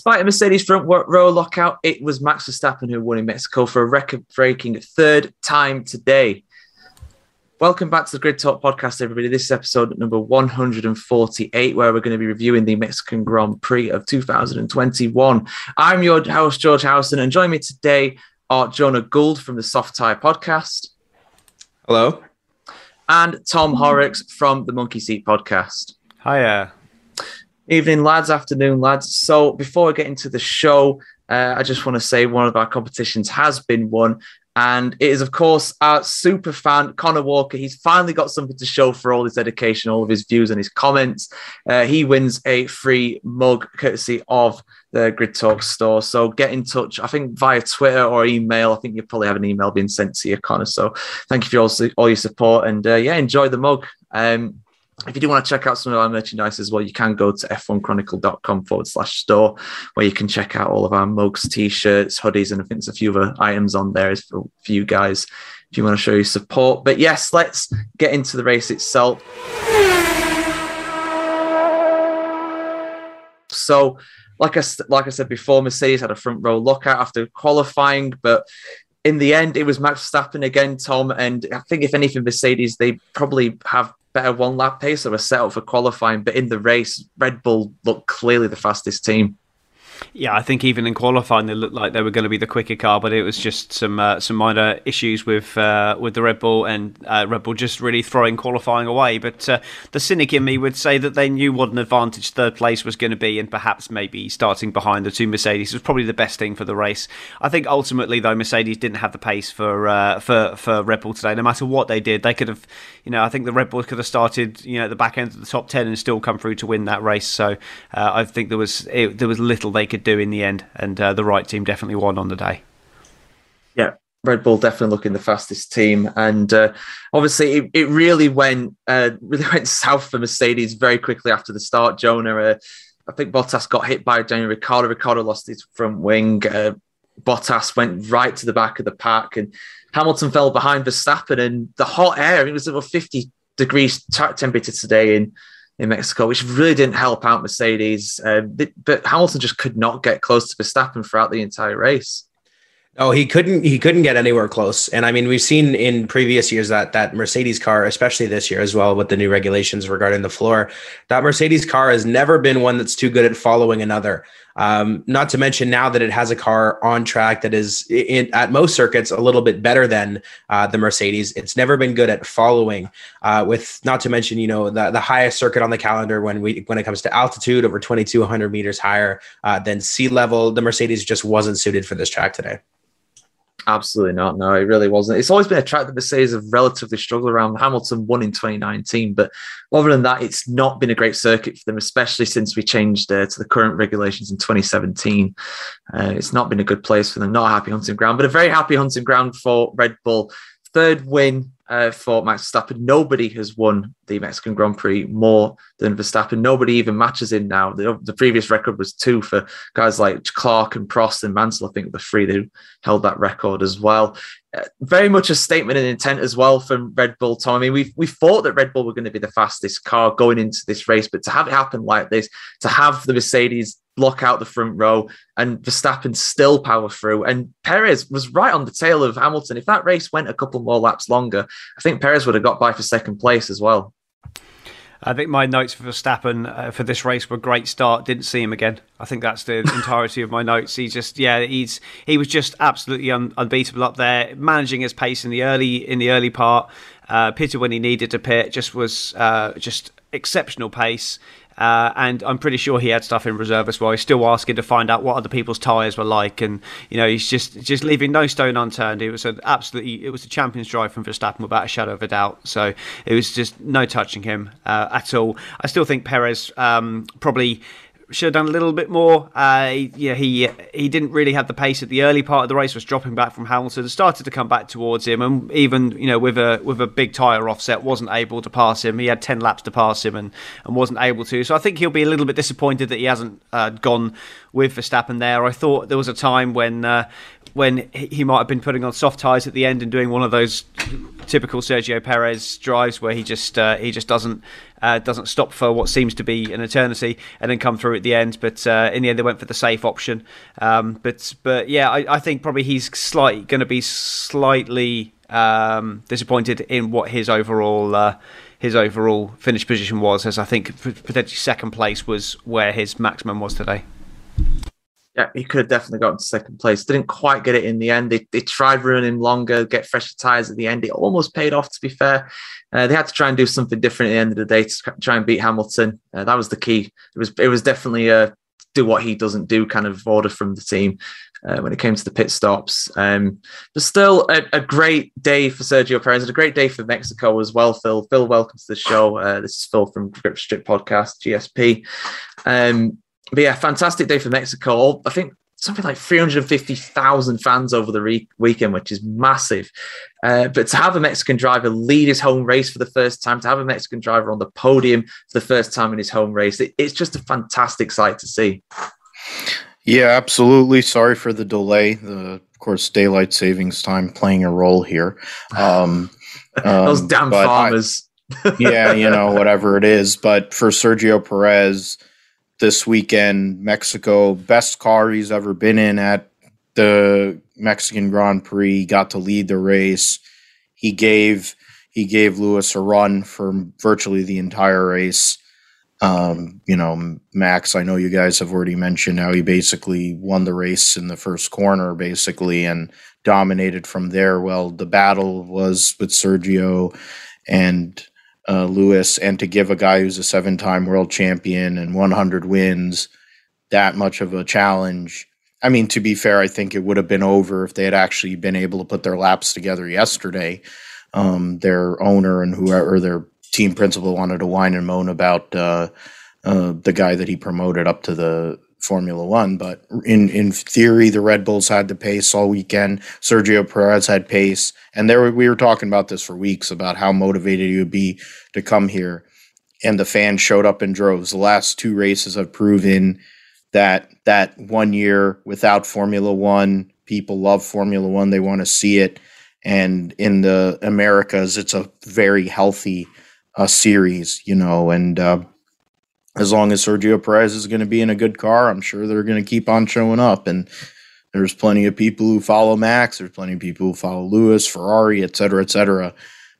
Despite a Mercedes front row lockout, it was Max Verstappen who won in Mexico for a record-breaking third time today. Welcome back to the Grid Talk Podcast, everybody. This is episode number 148, where we're going to be reviewing the Mexican Grand Prix of 2021. I'm your host, George Houston, and join me today are Jonah Gould from the Soft Tire Podcast. Hello. And Tom Horrocks from the Monkey Seat Podcast. Hiya. Evening, lads. Afternoon, lads. So before I get into the show, I just want to say one of our competitions has been won. And it is, of course, our super fan, Connor Walker. He's finally got something to show for all his dedication, all of his views and his comments. He wins a free mug courtesy of the Grid Talk store. So get in touch, I think, via Twitter or email. I think you probably have an email being sent to you, Connor. So thank you for all your support. And, enjoy the mug. If you do want to check out some of our merchandise as well, you can go to f1chronicle.com/store, where you can check out all of our mugs, t-shirts, hoodies, and I think there's a few other items on there for you guys if you want to show your support. But yes, let's get into the race itself. So, like I said before, Mercedes had a front row lockout after qualifying, but in the end, it was Max Verstappen again, Tom, and I think if anything, Mercedes, they probably have better one lap pace or a setup for qualifying, but in the race, Red Bull looked clearly the fastest team. Yeah, I think even in qualifying, they looked like they were going to be the quicker car, but it was just some minor issues with the Red Bull, and Red Bull just really throwing qualifying away. But the cynic in me would say that they knew what an advantage third place was going to be, and perhaps maybe starting behind the two Mercedes was probably the best thing for the race. I think ultimately, though, Mercedes didn't have the pace for Red Bull today. No matter what they did, they could have, I think the Red Bull could have started, at the back end of the top 10 and still come through to win that race. So I think there was little they could do in the end, and the right team definitely won on the day. Yeah, Red Bull definitely looking the fastest team, and obviously it really went south for Mercedes very quickly after the start. Jonah, I think Bottas got hit by Daniel Ricciardo. Ricciardo lost his front wing. Bottas went right to the back of the pack, and Hamilton fell behind Verstappen. And the hot air, it was over 50 degrees temperature today in Mexico, which really didn't help out Mercedes. But Hamilton just could not get close to Verstappen throughout the entire race. Oh, he couldn't get anywhere close. And I mean, we've seen in previous years that Mercedes car, especially this year as well, with the new regulations regarding the floor, that Mercedes car has never been one that's too good at following another. Not to mention now that it has a car on track that is at most circuits a little bit better than the Mercedes. It's never been good at following, with not to mention, the highest circuit on the calendar when it comes to altitude, over 2,200 meters higher than sea level. The Mercedes just wasn't suited for this track today. Absolutely not. No, it really wasn't. It's always been a track that Mercedes have relatively struggled around. Hamilton won in 2019, but other than that, it's not been a great circuit for them, especially since we changed to the current regulations in 2017. It's not been a good place for them. Not a happy hunting ground, but a very happy hunting ground for Red Bull. Third win for Max Verstappen. Nobody has won the Mexican Grand Prix more than Verstappen. Nobody even matches him now. The previous record was 2 for guys like Clark and Prost and Mansell. I think the 3 who held that record as well. Very much a statement and intent as well from Red Bull, Tom. I mean, we thought that Red Bull were going to be the fastest car going into this race, but to have it happen like this, to have the Mercedes block out the front row and Verstappen still power through, and Perez was right on the tail of Hamilton. If that race went a couple more laps longer, I think Perez would have got by for second place as well. I think my notes for Verstappen for this race were great start. Didn't see him again. I think that's the entirety of my notes. He was just absolutely unbeatable up there, managing his pace in the early part. Pitted when he needed to pit. Just was just exceptional pace. And I'm pretty sure he had stuff in reserve as well. He's still asking to find out what other people's tyres were like, and he's just leaving no stone unturned. It was a champion's drive from Verstappen without a shadow of a doubt. So it was just no touching him at all. I still think Perez probably should have done a little bit more. He didn't really have the pace at the early part of the race. Was dropping back from Hamilton, started to come back towards him, and even with a big tyre offset, wasn't able to pass him. He had 10 laps to pass him and wasn't able to. So I think he'll be a little bit disappointed that he hasn't gone with Verstappen there. I thought there was a time when he might have been putting on soft tires at the end and doing one of those typical Sergio Perez drives where he just doesn't stop for what seems to be an eternity and then come through at the end. But in the end, they went for the safe option. But yeah, I think probably he's going to be slightly disappointed in what his overall finish position was, as I think potentially second place was where his maximum was today. Yeah, he could have definitely gotten to second place. Didn't quite get it in the end. They tried ruining longer, get fresher tyres at the end. It almost paid off, to be fair. They had to try and do something different at the end of the day to try and beat Hamilton. That was the key. It was definitely a do what he doesn't do kind of order from the team when it came to the pit stops. But still a great day for Sergio Perez and a great day for Mexico as well, Phil. Phil, welcome to the show. This is Phil from Grip Strip Podcast, GSP. But yeah, fantastic day for Mexico. I think something like 350,000 fans over the weekend, which is massive. But to have a Mexican driver lead his home race for the first time, to have a Mexican driver on the podium for the first time in his home race, it's just a fantastic sight to see. Yeah, absolutely. Sorry for the delay. Of course, daylight savings time playing a role here. Those damn farmers. Yeah, whatever it is. But for Sergio Perez, this weekend, Mexico, best car he's ever been in at the Mexican Grand Prix, got to lead the race. He gave Lewis a run for virtually the entire race. Max, I know you guys have already mentioned how he basically won the race in the first corner, basically, and dominated from there. Well, the battle was with Sergio and Lewis, and to give a guy who's a seven-time world champion and 100 wins that much of a challenge. I mean, to be fair, I think it would have been over if they had actually been able to put their laps together yesterday. Their owner and whoever their team principal wanted to whine and moan about the guy that he promoted up to the Formula One. But in theory, the Red Bulls had the pace all weekend. Sergio Perez had pace. And we were talking about this for weeks, about how motivated he would be to come here. And the fans showed up in droves. The last two races have proven that 1 year without Formula One, people love Formula One. They want to see it. And in the Americas, it's a very healthy series, as long as Sergio Perez is going to be in a good car, I'm sure they're going to keep on showing up. And there's plenty of people who follow Max. There's plenty of people who follow Lewis, Ferrari, et cetera, et cetera.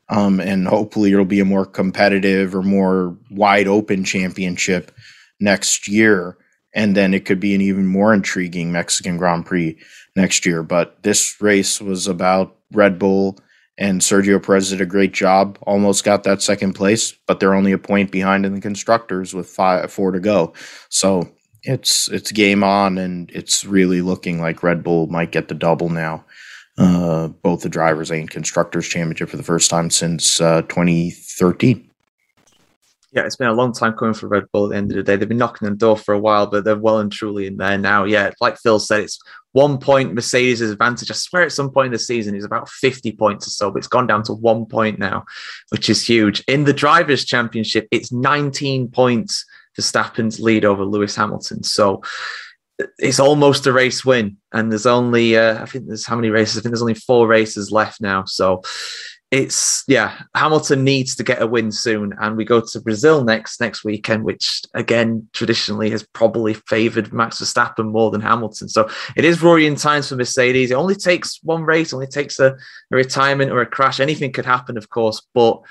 And hopefully it'll be a more competitive or more wide open championship next year. And then it could be an even more intriguing Mexican Grand Prix next year. But this race was about Red Bull, and Sergio Perez did a great job, almost got that second place, but they're only a point behind in the constructors with four to go. So it's game on, and it's really looking like Red Bull might get the double now. Both the drivers and constructors championship for the first time since 2013. Yeah, it's been a long time coming for Red Bull at the end of the day. They've been knocking on the door for a while, but they're well and truly in there now. Yeah, like Phil said, it's 1 point Mercedes' advantage. I swear at some point in the season, it's about 50 points or so, but it's gone down to 1 point now, which is huge. In the Drivers' Championship, it's 19 points for Verstappen's lead over Lewis Hamilton. So it's almost a race win. And there's only, I think there's only four races left now. So Hamilton needs to get a win soon. And we go to Brazil next weekend, which again, traditionally has probably favored Max Verstappen more than Hamilton. So it is worrying times for Mercedes. It only takes one race, only takes a retirement or a crash. Anything could happen, of course, but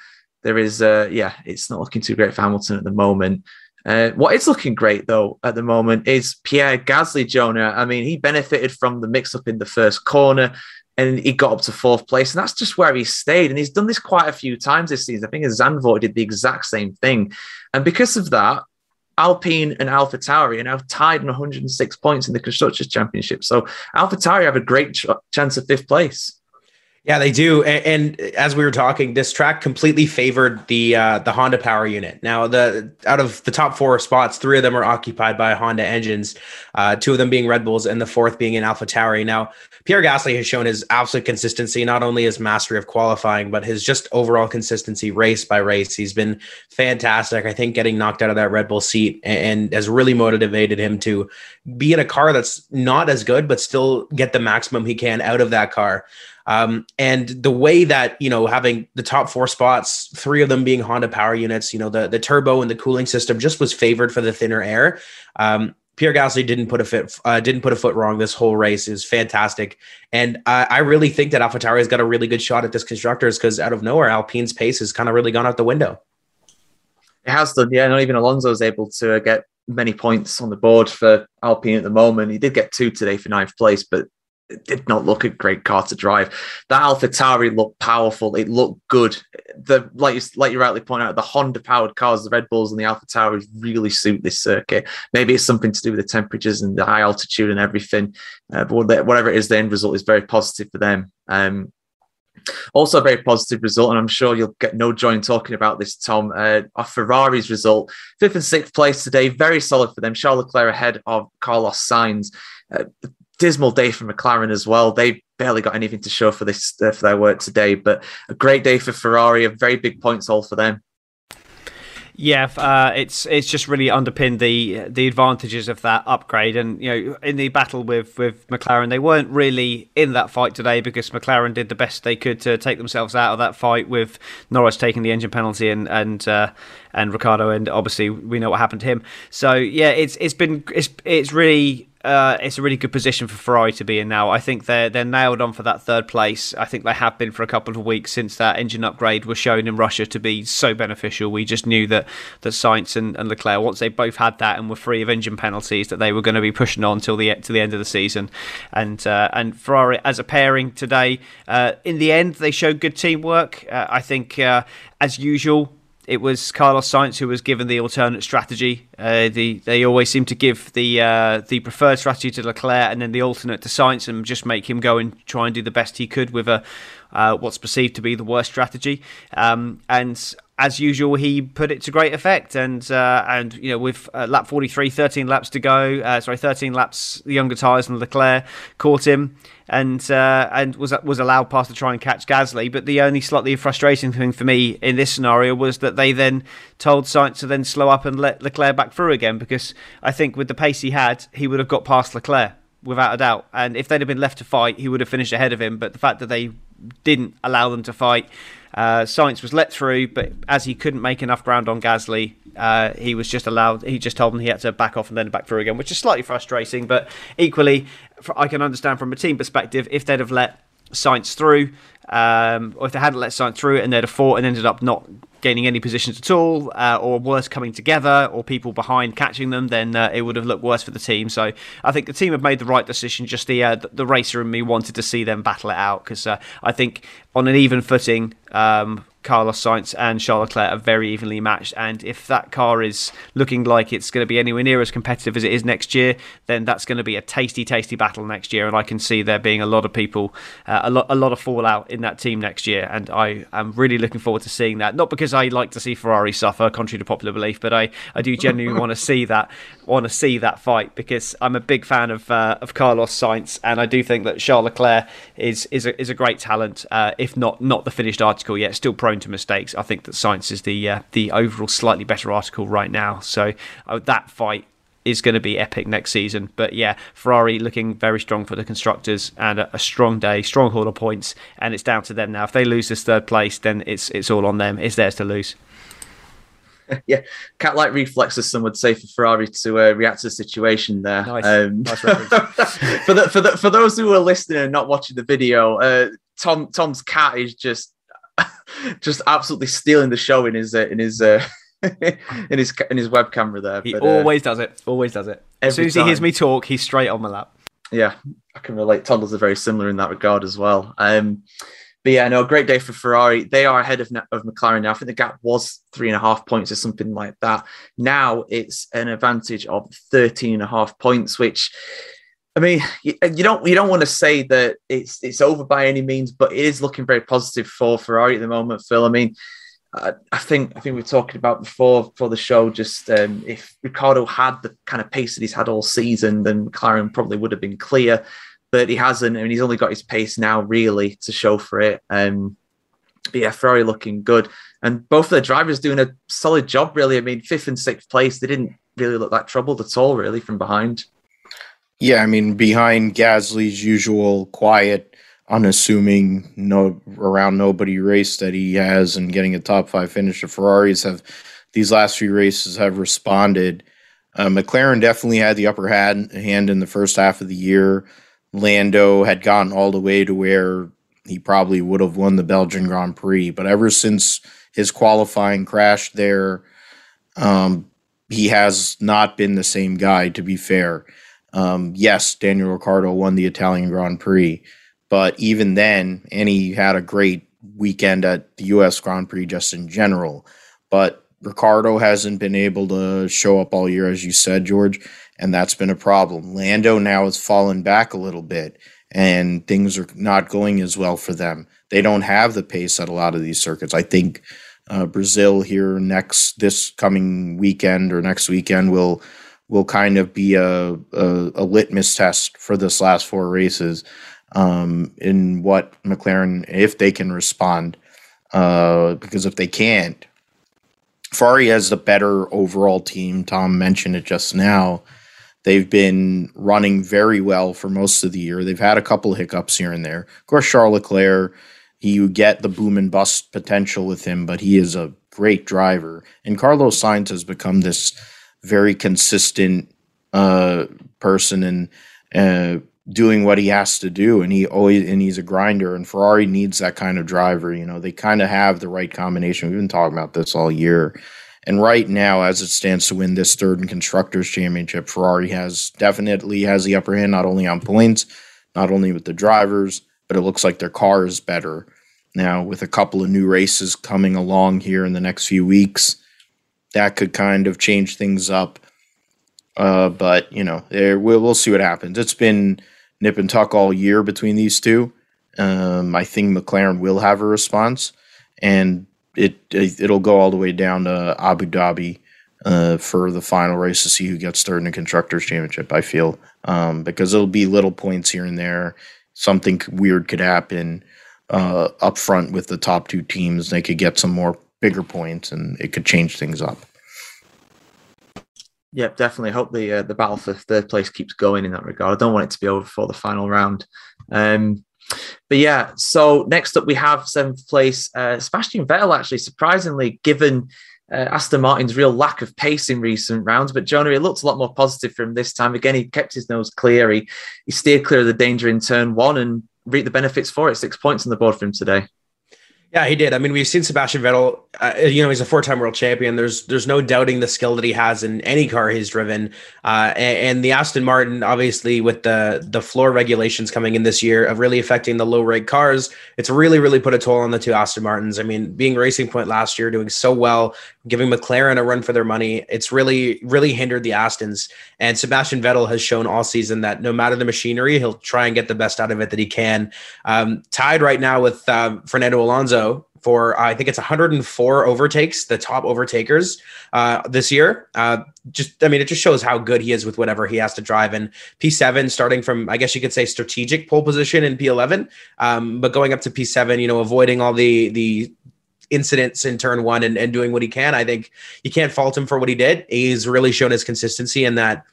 there is, it's not looking too great for Hamilton at the moment. What is looking great, though, at the moment is Pierre Gasly, Jonah. I mean, he benefited from the mix-up in the first corner, and he got up to fourth place, and that's just where he stayed. And he's done this quite a few times this season. I think Zandvoort did the exact same thing. And because of that, Alpine and AlphaTauri are now tied on 106 points in the Constructors' Championship. So AlphaTauri have a great chance of fifth place. Yeah, they do. And as we were talking, this track completely favored the Honda power unit. Now, out of the top four spots, three of them are occupied by Honda engines, two of them being Red Bulls and the fourth being an AlphaTauri. Now, Pierre Gasly has shown his absolute consistency, not only his mastery of qualifying, but his just overall consistency race by race. He's been fantastic. I think getting knocked out of that Red Bull seat and has really motivated him to be in a car that's not as good, but still get the maximum he can out of that car. And the way that, you know, having the top four spots, three of them being Honda power units, you know, the turbo and the cooling system just was favored for the thinner air. Pierre Gasly didn't put a foot wrong. This whole race is fantastic. And I really think that AlphaTauri has got a really good shot at this constructors, because out of nowhere, Alpine's pace has kind of really gone out the window. It has done. Yeah. Not even Alonso is able to get many points on the board for Alpine at the moment. He did get two today for ninth place, but it did not look a great car to drive. That AlphaTauri looked powerful. It looked good. Like you rightly point out, the Honda-powered cars, the Red Bulls and the AlphaTauris really suit this circuit. Maybe it's something to do with the temperatures and the high altitude and everything. But whatever it is, the end result is very positive for them. Also a very positive result, and I'm sure you'll get no joy in talking about this, Tom. Our Ferrari's result, 5th and 6th place today, very solid for them. Charles Leclerc ahead of Carlos Sainz. Dismal day for McLaren as well. They barely got anything to show for this for their work today, but a great day for Ferrari, a very big points haul for them. Yeah, it's just really underpinned the advantages of that upgrade. And, you know, in the battle with McLaren, they weren't really in that fight today because McLaren did the best they could to take themselves out of that fight, with Norris taking the engine penalty and Ricciardo, and obviously we know what happened to him. So yeah, it's really. It's a really good position for Ferrari to be in now. I think they're nailed on for that third place. I think they have been for a couple of weeks since that engine upgrade was shown in Russia to be so beneficial. We just knew that Sainz and Leclerc, once they both had that and were free of engine penalties, that they were going to be pushing on till the end of the season. And Ferrari as a pairing today, in the end, they showed good teamwork. I think, as usual, it was Carlos Sainz who was given the alternate strategy. They always seem to give the preferred strategy to Leclerc and then the alternate to Sainz, and just make him go and try and do the best he could with what's perceived to be the worst strategy. And as usual, he put it to great effect. And you know, with lap 43, 13 laps to go. 13 laps the younger tyres than Leclerc caught him. And was allowed past to try and catch Gasly. But the only slightly frustrating thing for me in this scenario was that they then told Sainz to then slow up and let Leclerc back through again, because I think with the pace he had, he would have got past Leclerc without a doubt. And if they'd have been left to fight, he would have finished ahead of him. But the fact that they didn't allow them to fight, Sainz was let through, but as he couldn't make enough ground on Gasly, he was just allowed. He just told him he had to back off and then back through again, which is slightly frustrating. But equally, I can understand from a team perspective, if they'd have let Sainz through, or if they hadn't let Sainz through and they'd have fought and ended up not gaining any positions at all, or worse, coming together or people behind catching them, then it would have looked worse for the team. So I think the team have made the right decision. Just the racer in me wanted to see them battle it out, because I think on an even footing, Carlos Sainz and Charles Leclerc are very evenly matched, and if that car is looking like it's going to be anywhere near as competitive as it is next year, then that's going to be a tasty battle next year. And I can see there being a lot of people, a lot of fallout in that team next year, and I am really looking forward to seeing that. Not because I like to see Ferrari suffer, contrary to popular belief, but I do genuinely want to see that fight, because I'm a big fan of Carlos Sainz, and I do think that Charles Leclerc is a great talent, if not the finished article yet, still prone to mistakes. I think that Sainz is the overall slightly better article right now, so that fight is going to be epic next season. But yeah, Ferrari looking very strong for the constructors, and a strong day, strong haul of points, and it's down to them now. If they lose this third place, then it's all on them. It's theirs to lose. Yeah, cat-like reflexes, some would say, for Ferrari to react to the situation there. Nice. Nice reference. For those who are listening and not watching the video, Tom's cat is just absolutely stealing the show in his web camera there. He always does it. As soon as he hears me talk, he's straight on my lap. Yeah, I can relate. Toddlers are very similar in that regard as well. But yeah, no, great day for Ferrari. They are ahead of McLaren now. I think the gap was 3.5 points or something like that. Now it's an advantage of 13.5 points, which I mean, you don't want to say that it's over by any means, but it is looking very positive for Ferrari at the moment, Phil. I mean, I think we were talking about before the show, just if Ricciardo had the kind of pace that he's had all season, then McLaren probably would have been clear, but he hasn't. I mean, he's only got his pace now really to show for it. But yeah, Ferrari looking good. And both of the drivers doing a solid job, really. I mean, 5th and 6th place, they didn't really look that troubled at all, really, from behind. Yeah, I mean, behind Gasly's usual quiet, unassuming, around nobody race that he has, and getting a top 5 finish, the Ferraris have, these last few races have responded. McLaren definitely had the upper hand in the first half of the year. Lando had gotten all the way to where he probably would have won the Belgian Grand Prix, but ever since his qualifying crash there, he has not been the same guy, to be fair. Yes, Daniel Ricciardo won the Italian Grand Prix, but even then, and he had a great weekend at the U.S. Grand Prix just in general, but Ricciardo hasn't been able to show up all year, as you said, George, and that's been a problem. Lando now has fallen back a little bit, and things are not going as well for them. They don't have the pace at a lot of these circuits. I think Brazil here next weekend will kind of be a litmus test for this last 4 races in what McLaren, if they can respond, because if they can't, Ferrari has the better overall team. Tom mentioned it just now. They've been running very well for most of the year. They've had a couple of hiccups here and there. Of course, Charles Leclerc, you get the boom and bust potential with him, but he is a great driver. And Carlos Sainz has become this very consistent person and doing what he has to do. And he's a grinder, and Ferrari needs that kind of driver. You know, they kind of have the right combination. We've been talking about this all year. And right now, as it stands to win this 3rd and Constructors' Championship, Ferrari definitely has the upper hand, not only on points, not only with the drivers, but it looks like their car is better. Now, with a couple of new races coming along here in the next few weeks, that could kind of change things up. But, you know, we'll see what happens. It's been nip and tuck all year between these two. I think McLaren will have a response, and it'll go all the way down to Abu Dhabi for the final race to see who gets 3rd in the Constructors' Championship, I feel, because it'll be little points here and there. Something weird could happen up front with the top 2 teams. They could get some more bigger points, and it could change things up. Yep, definitely. Hope the battle for 3rd place keeps going in that regard. I don't want it to be over before the final round. But yeah, so next up we have 7th place, Sebastian Vettel, actually, surprisingly, given Aston Martin's real lack of pace in recent rounds. But Jonah, it looked a lot more positive for him this time. Again, he kept his nose clear. He steered clear of the danger in turn 1 and reaped the benefits for it. 6 points on the board for him today. Yeah, he did. I mean, we've seen Sebastian Vettel, he's a 4-time world champion. There's no doubting the skill that he has in any car he's driven. And the Aston Martin, obviously, with the floor regulations coming in this year of really affecting the low reg cars, it's really, really put a toll on the 2 Aston Martins. I mean, being Racing Point last year, doing so well, giving McLaren a run for their money, it's really, really hindered the Astons. And Sebastian Vettel has shown all season that no matter the machinery, he'll try and get the best out of it that he can. Tied right now with Fernando Alonso for I think it's 104 overtakes, the top overtakers this year. It just shows how good he is with whatever he has to drive. And P7, starting from, I guess you could say, strategic pole position in P11, but going up to P7, avoiding all the incidents in turn 1 and doing what he can. I think you can't fault him for what he did. He's really shown his consistency, in that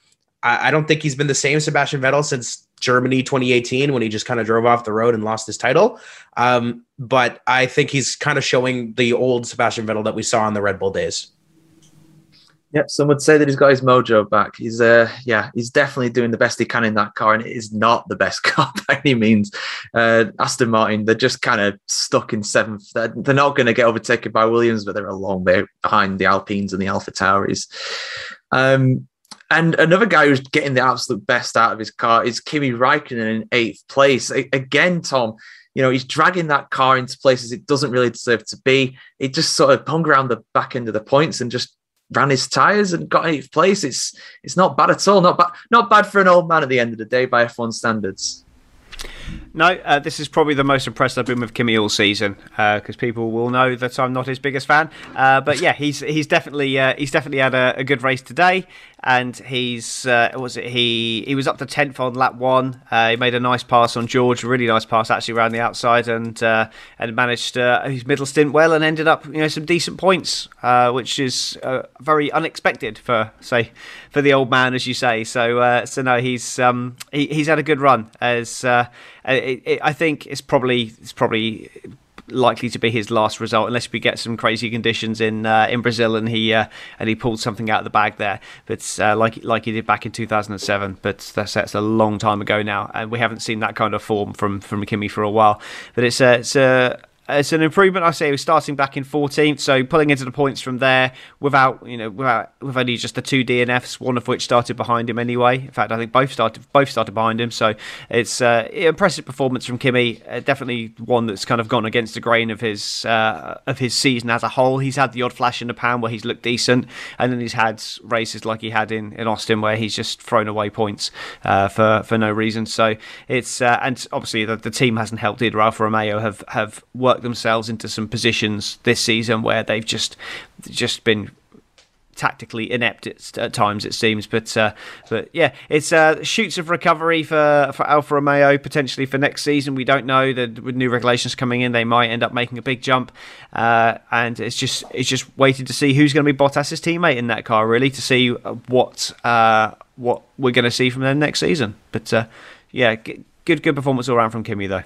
I don't think he's been the same Sebastian Vettel since Germany 2018, when he just kind of drove off the road and lost his title. But I think he's kind of showing the old Sebastian Vettel that we saw in the Red Bull days. Yep, some would say that he's got his mojo back. He's he's definitely doing the best he can in that car, and it is not the best car by any means. Aston Martin, they're just kind of stuck in 7th. They're not going to get overtaken by Williams, but they're a long way behind the Alpines and the AlphaTauris. And another guy who's getting the absolute best out of his car is Kimi Räikkönen in 8th place. Again, Tom, he's dragging that car into places it doesn't really deserve to be. It just sort of hung around the back end of the points and just ran his tyres and got 8th place. It's not bad at all. Not bad for an old man at the end of the day by F1 standards. No, this is probably the most impressed I've been with Kimi all season, because people will know that I'm not his biggest fan. But yeah, he's definitely had a good race today, and he was up to 10th on lap one. He made a nice pass on George, a really nice pass actually around the outside, and managed his middle stint well and ended up some decent points, which is very unexpected for the old man, as you say. So no, he's had a good run as. I think it's probably likely to be his last result, unless we get some crazy conditions in Brazil and he pulled something out of the bag there. But like he did back in 2007, but that's a long time ago now, and we haven't seen that kind of form from Kimi for a while. But it's an improvement. I say he was starting back in 14th, so pulling into the points from there with only just the 2 DNFs, one of which started behind him anyway. In fact, I think both started behind him. So it's impressive performance from Kimi. Definitely one that's kind of gone against the grain of his season as a whole. He's had the odd flash in the pan where he's looked decent, and then he's had races like he had in Austin where he's just thrown away points for no reason. So it's and obviously the team hasn't helped either. Alfa Romeo have worked themselves into some positions this season where they've just been tactically inept at times, it seems, but yeah, it's shoots of recovery for Alfa Romeo potentially for next season. We don't know that with new regulations coming in, they might end up making a big jump, and it's just waiting to see who's going to be Bottas's teammate in that car, really, to see what we're going to see from them next season. But yeah, good performance all around from Kimi though.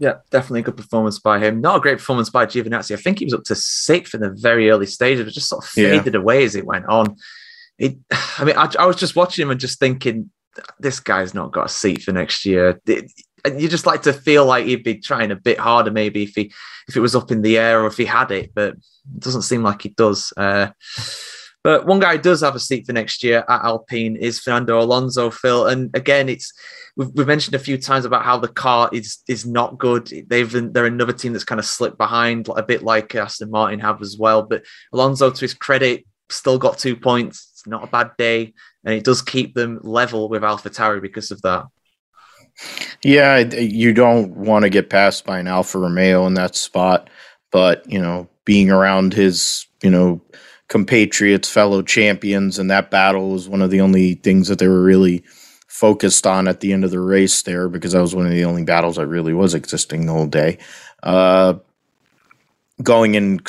Yeah, definitely a good performance by him. Not a great performance by Giovinazzi. I think he was up to 6th in the very early stages, but just sort of faded away as it went on. I was just watching him and just thinking, this guy's not got a seat for next year. And you just like to feel like he'd be trying a bit harder, maybe if it was up in the air or if he had it, but it doesn't seem like he does. But one guy who does have a seat for next year at Alpine is Fernando Alonso, Phil. And again, we've mentioned a few times about how the car is not good. They're another team that's kind of slipped behind, a bit like Aston Martin have as well. But Alonso, to his credit, still got 2 points. It's not a bad day. And it does keep them level with AlphaTauri because of that. Yeah, you don't want to get passed by an Alfa Romeo in that spot. But, being around his, compatriots, fellow champions, and that battle was one of the only things that they were really focused on at the end of the race there, because that was one of the only battles that really was existing the whole day. Going and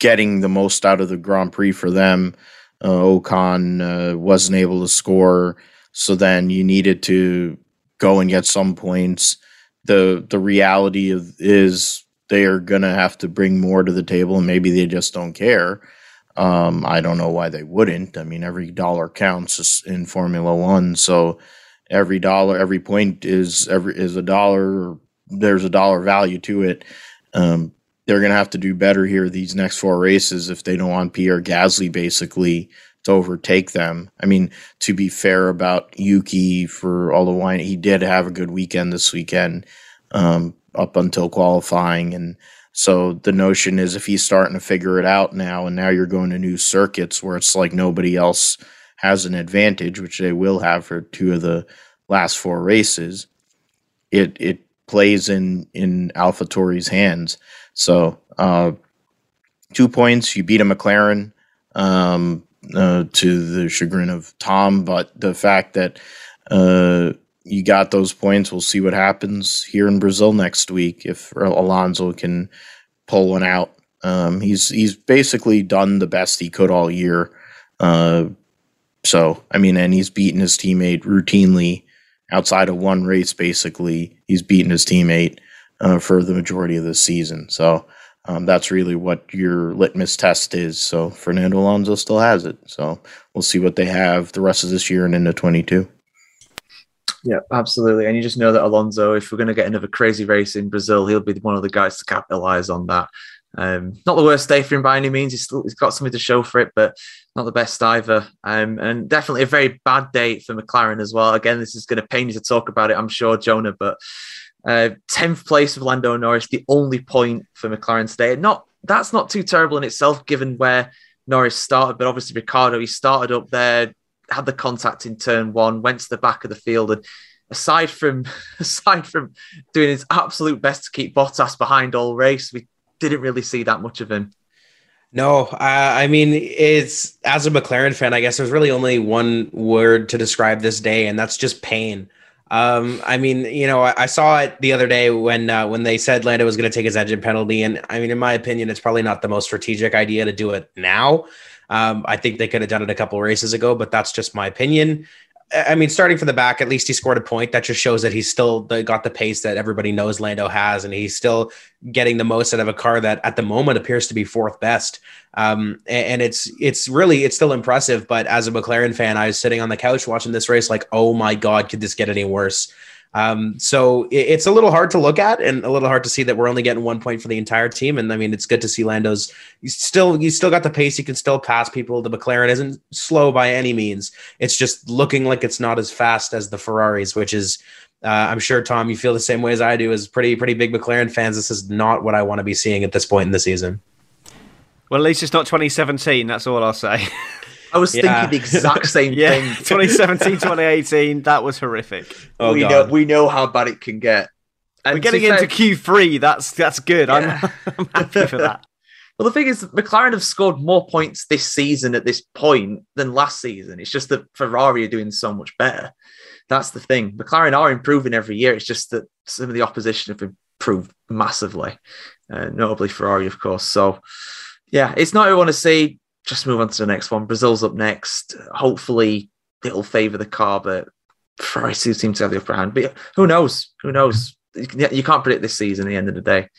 getting the most out of the Grand Prix for them, Ocon wasn't able to score, so then you needed to go and get some points. The reality is they are going to have to bring more to the table, and maybe they just don't care. I don't know why they wouldn't. I mean, every dollar counts in Formula One. So every dollar, every point is a dollar. There's a dollar value to it. They're going to have to do better here these next 4 races if they don't want Pierre Gasly basically to overtake them. I mean, to be fair about Yuki, for all the whine, he did have a good weekend this weekend up until qualifying, and so the notion is if he's starting to figure it out now, and now you're going to new circuits where it's like nobody else has an advantage, which they will have for 2 of the last 4 races, it plays in AlphaTauri's hands. So 2 points, you beat a McLaren to the chagrin of Tom, but the fact that you got those points. We'll see what happens here in Brazil next week if Alonso can pull one out. He's basically done the best he could all year. And he's beaten his teammate routinely outside of 1 race, basically. He's beaten his teammate for the majority of the season. So that's really what your litmus test is. So Fernando Alonso still has it. So we'll see what they have the rest of this year and into 2022. Yeah, absolutely. And you just know that Alonso, if we're going to get another crazy race in Brazil, he'll be one of the guys to capitalize on that. Not the worst day for him by any means. He's got something to show for it, but not the best either. And definitely a very bad day for McLaren as well. Again, this is going to pain you to talk about it, I'm sure, Jonah, but 10th place for Lando Norris, the only point for McLaren today. That's not too terrible in itself, given where Norris started, but obviously Ricciardo, he started up there, had the contact in turn one, went to the back of the field, and aside from doing his absolute best to keep Bottas behind all race, we didn't really see that much of him. No, I mean, it's, as a McLaren fan, I guess there's really only one word to describe this day, and that's just pain. I mean, you know, I saw it the other day when they said Lando was going to take his engine penalty. And I mean, in my opinion, it's probably not the most strategic idea to do it now. I think they could have done it a couple races ago, but that's just my opinion. I mean, starting from the back, at least he scored a point. That just shows that he's still got the pace that everybody knows Lando has, and he's still getting the most out of a car that at the moment appears to be fourth best. And it's still impressive. But as a McLaren fan, I was sitting on the couch watching this race like, oh my God, could this get any worse? So it's a little hard to look at and a little hard to see that we're only getting 1 point for the entire team. And I mean, it's good to see Lando's you still got the pace. You can still pass people. The McLaren isn't slow by any means. It's just looking like it's not as fast as the Ferraris, which is, I'm sure, Tom, you feel the same way as I do as pretty big McLaren fans. This is not what I want to be seeing at this point in the season. Well, at least it's not 2017. That's all I'll say. I was thinking the exact same thing. 2017, 2018, that was horrific. Oh, we know how bad it can get. And we're getting into Q3. That's good. Yeah. I'm happy for that. Well, the thing is, McLaren have scored more points this season at this point than last season. It's just that Ferrari are doing so much better. That's the thing. McLaren are improving every year. It's just that some of the opposition have improved massively, notably Ferrari, of course. So, yeah, it's not what we want to see. Just move on to the next one. Brazil's up next. Hopefully, it'll favour the car, but Ferrari seems to have the upper hand. But who knows? Who knows? You can't predict this season at the end of the day.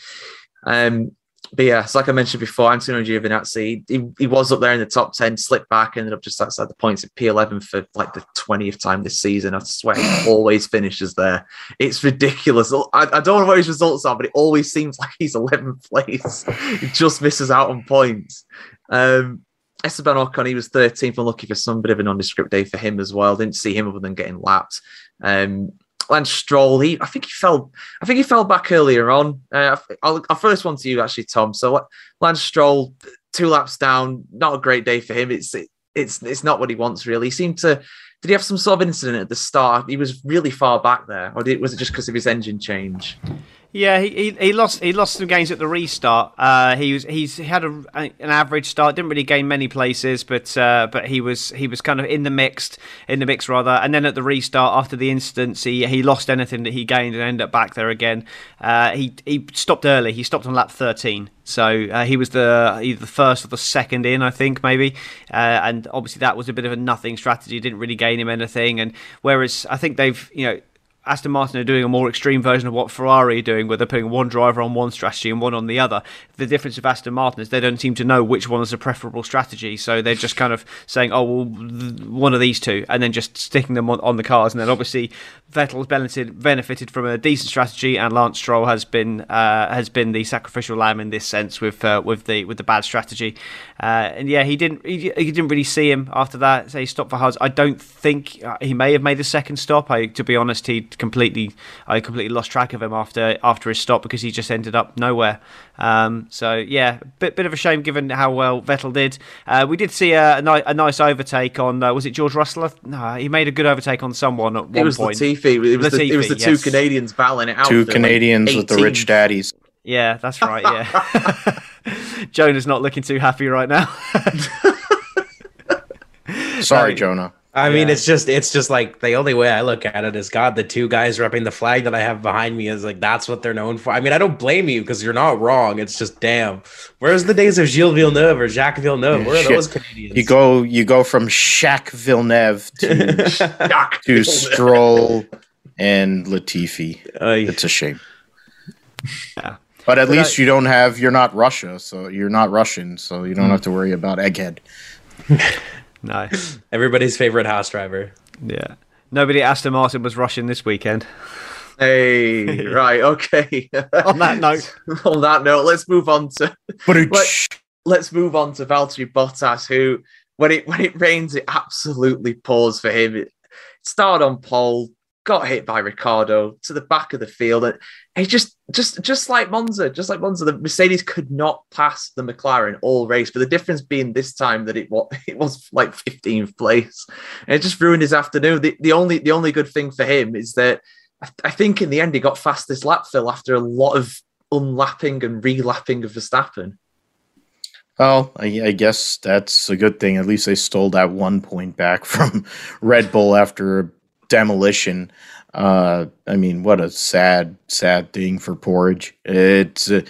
But yeah, it's like I mentioned before, Antonio Giovinazzi, he was up there in the top 10, slipped back, ended up just outside the points at P11 for like the 20th time this season. I swear he always finishes there. It's ridiculous. I don't know what his results are, but it always seems like he's 11th place. He just misses out on points. Esteban Ocon, he was 13th, unlucky for some bit of a nondescript day for him as well. Didn't see him other than getting lapped. Lance Stroll, I think he fell back earlier on. I'll first one to you actually, Tom. So Lance Stroll, 2 laps down, not a great day for him. It's not what he wants really. He seemed to. Did he have some sort of incident at the start? He was really far back there, or was it just because of his engine change? Yeah, he lost some gains at the restart. He had an average start, didn't really gain many places, but he was kind of in the mix rather. And then at the restart after the incident, he lost anything that he gained and ended up back there again. He stopped early. He stopped on lap 13. So he was either the first or the second in, I think, maybe. And obviously that was a bit of a nothing strategy. Didn't really gain him anything. And whereas I think they've, you know, Aston Martin are doing a more extreme version of what Ferrari are doing, where they're putting one driver on one strategy and one on the other. The difference of Aston Martin is they don't seem to know which one is a preferable strategy, so they're just kind of saying, oh, well, one of these two, and then just sticking them on the cars. And then obviously Vettel's benefited from a decent strategy, and Lance Stroll has been the sacrificial lamb in this sense with the bad strategy. And yeah, he didn't really see him after that. So he stopped for Haas. I don't think he may have made a second stop. To be honest, I completely lost track of him after his stop because he just ended up nowhere. So yeah, bit of a shame given how well Vettel did. We did see a nice overtake on was it George Russell? No, he made a good overtake on someone at one point. It was the yes. Two Canadians battling it out. Two Canadians with the rich daddies. Yeah, that's right. Yeah, Jonah's not looking too happy right now. Sorry, Jonah. I mean, it's just like the only way I look at it is, God, the two guys repping the flag that I have behind me is like, that's what they're known for. I mean, I don't blame you because you're not wrong. It's just, damn, where's the days of Gilles Villeneuve or Jacques Villeneuve? Where are those Canadians? You go from Jacques Villeneuve to Stroll and Latifi. It's a shame. Yeah. But at least you're not Russia, so you're not Russian, so you don't have to worry about egghead. No. Everybody's favorite Haas driver. Yeah. Nobody at Aston Martin was rushing this weekend. Hey, right, okay. On that note, let's move on to Valtteri Bottas, who when it rains, it absolutely pours for him. It started on pole, got hit by Ricciardo to the back of the field. And it's just like Monza, the Mercedes could not pass the McLaren all race, but the difference being this time that it was like 15th place. And it just ruined his afternoon. The only good thing for him is that I think in the end he got fastest lap fill after a lot of unlapping and relapping of Verstappen. Well, I guess that's a good thing. At least they stole that 1 point back from Red Bull after demolition. I mean, what a sad, sad thing for Porridge. It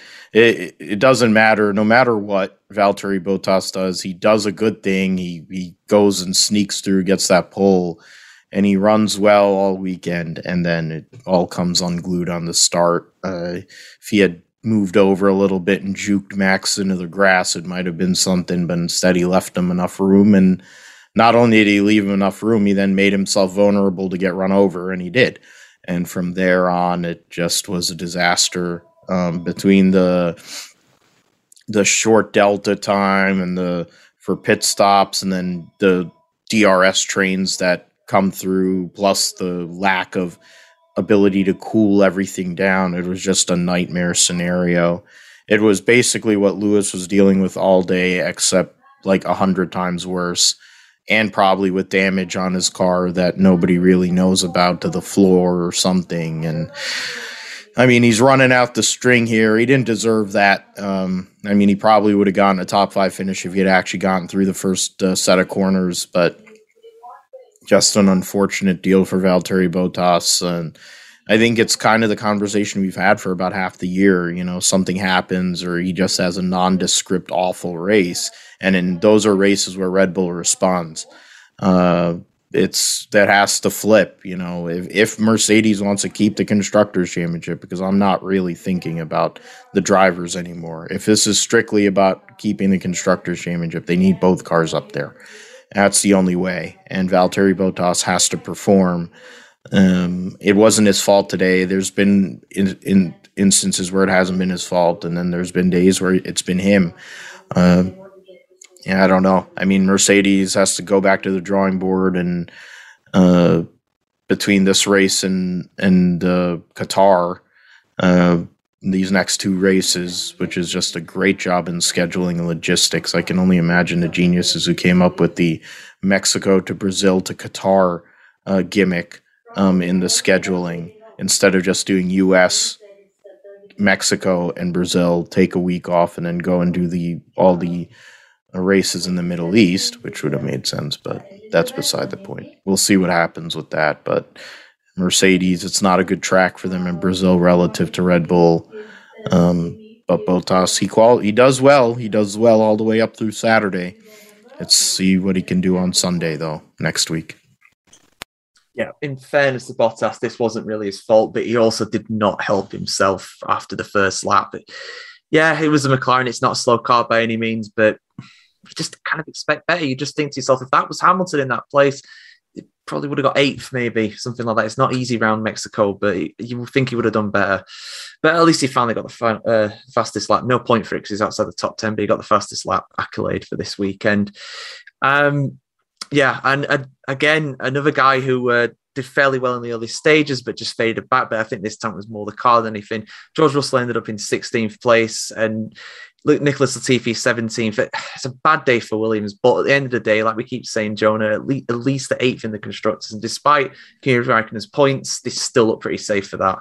doesn't matter. No matter what Valtteri Bottas does, he does a good thing. He goes and sneaks through, gets that pole, and he runs well all weekend. And then it all comes unglued on the start. If he had moved over a little bit and juked Max into the grass, it might have been something, but instead he left him enough room. And not only did he leave him enough room, he then made himself vulnerable to get run over, and he did. And from there on, it just was a disaster. Between the short delta time and for pit stops, and then the DRS trains that come through, plus the lack of ability to cool everything down. It was just a nightmare scenario. It was basically what Lewis was dealing with all day, except like 100 times worse, and probably with damage on his car that nobody really knows about, to the floor or something. And I mean, he's running out the string here. He didn't deserve that. I mean, he probably would have gotten a top 5 finish if he had actually gotten through the first set of corners, but just an unfortunate deal for Valtteri Bottas. And I think it's kind of the conversation we've had for about half the year. You know, something happens or he just has a nondescript awful race. And in those are races where Red Bull responds. That has to flip, you know, if Mercedes wants to keep the Constructors' Championship, because I'm not really thinking about the drivers anymore. If this is strictly about keeping the Constructors' Championship, they need both cars up there. That's the only way. And Valtteri Bottas has to perform. It wasn't his fault today. There's been in instances where it hasn't been his fault, and then there's been days where it's been him. Yeah, I don't know. I mean, Mercedes has to go back to the drawing board, and between this race and Qatar, these next 2 races, which is just a great job in scheduling and logistics. I can only imagine the geniuses who came up with the Mexico to Brazil to Qatar gimmick in the scheduling, instead of just doing U.S., Mexico, and Brazil, take a week off and then go and do all the races in the Middle East, which would have made sense, but that's beside the point. We'll see what happens with that, but Mercedes, it's not a good track for them in Brazil relative to Red Bull. But Bottas, he does well all the way up through Saturday. Let's see what he can do on Sunday, though, next week. Yeah, in fairness to Bottas, this wasn't really his fault, but he also did not help himself after the first lap. Yeah, it was a McLaren. It's not a slow car by any means, but you just kind of expect better. You just think to yourself, if that was Hamilton in that place, probably would have got 8th, maybe something like that. It's not easy round Mexico, but you would think he would have done better. But at least he finally got the fastest lap. No point for it because he's outside the top 10, but he got the fastest lap accolade for this weekend. Yeah, and again, another guy who did fairly well in the early stages, but just faded back. But I think this time it was more the car than anything. George Russell ended up in 16th place, and Nicholas Latifi 17th. It's a bad day for Williams, but at the end of the day, like we keep saying, Jonah, at least the 8th in the Constructors, and despite Kimi Räikkönen's points, they still look pretty safe for that.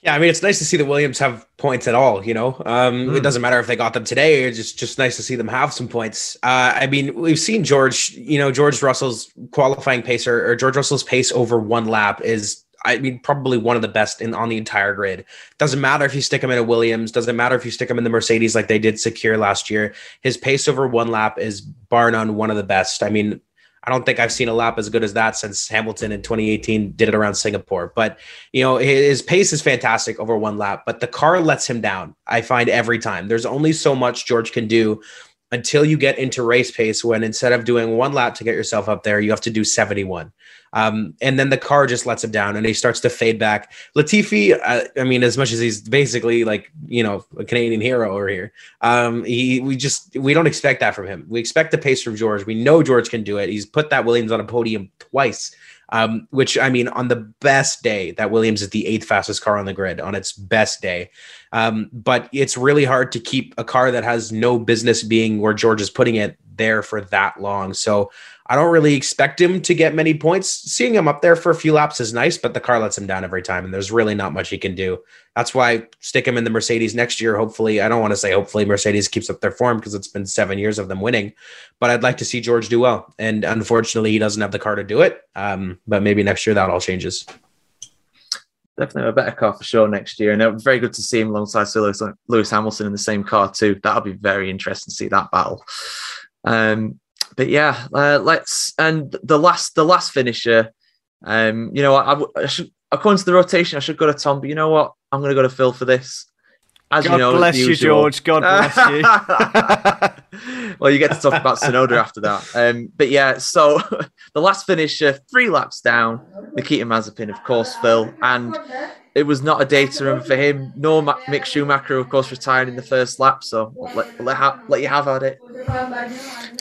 Yeah, I mean, it's nice to see the Williams have points at all, you know. It doesn't matter if they got them today, it's just nice to see them have some points. I mean, we've seen George Russell's qualifying pace or George Russell's pace over 1 lap is, I mean, probably one of the best on the entire grid. Doesn't matter if you stick him in a Williams. Doesn't matter if you stick him in the Mercedes like they did secure last year. His pace over 1 lap is bar none one of the best. I mean, I don't think I've seen a lap as good as that since Hamilton in 2018 did it around Singapore. But, you know, his pace is fantastic over 1 lap. But the car lets him down, I find, every time. There's only so much George can do until you get into race pace, when instead of doing 1 lap to get yourself up there, you have to do 71. And then the car just lets him down and he starts to fade back. Latifi, I mean, as much as he's basically like, you know, a Canadian hero over here, we don't expect that from him. We expect the pace from George. We know George can do it. He's put that Williams on a podium twice. which, I mean, on the best day, that Williams is the 8th fastest car on the grid on its best day. But it's really hard to keep a car that has no business being where George is putting it there for that long. So I don't really expect him to get many points. Seeing him up there for a few laps is nice, but the car lets him down every time, and there's really not much he can do. That's why stick him in the Mercedes next year. Hopefully, I don't want to say hopefully Mercedes keeps up their form because it's been 7 years of them winning, but I'd like to see George do well. And unfortunately, he doesn't have the car to do it. But maybe next year that all changes. Definitely a better car for sure next year. And very good to see him alongside Lewis Hamilton in the same car too. That'll be very interesting to see that battle. But yeah, let's, and the last finisher, you know, I should, according to the rotation, I should go to Tom, but you know what? I'm going to go to Phil for this. As God, you know, bless you, George. God bless you. Well, you get to talk about Tsunoda after that. But yeah, so the last finisher, 3 laps down, Nikita Mazepin, of course, Phil. And it was not a day to remember for him, nor Mick Schumacher, of course, retired in the first lap. So let you have at it.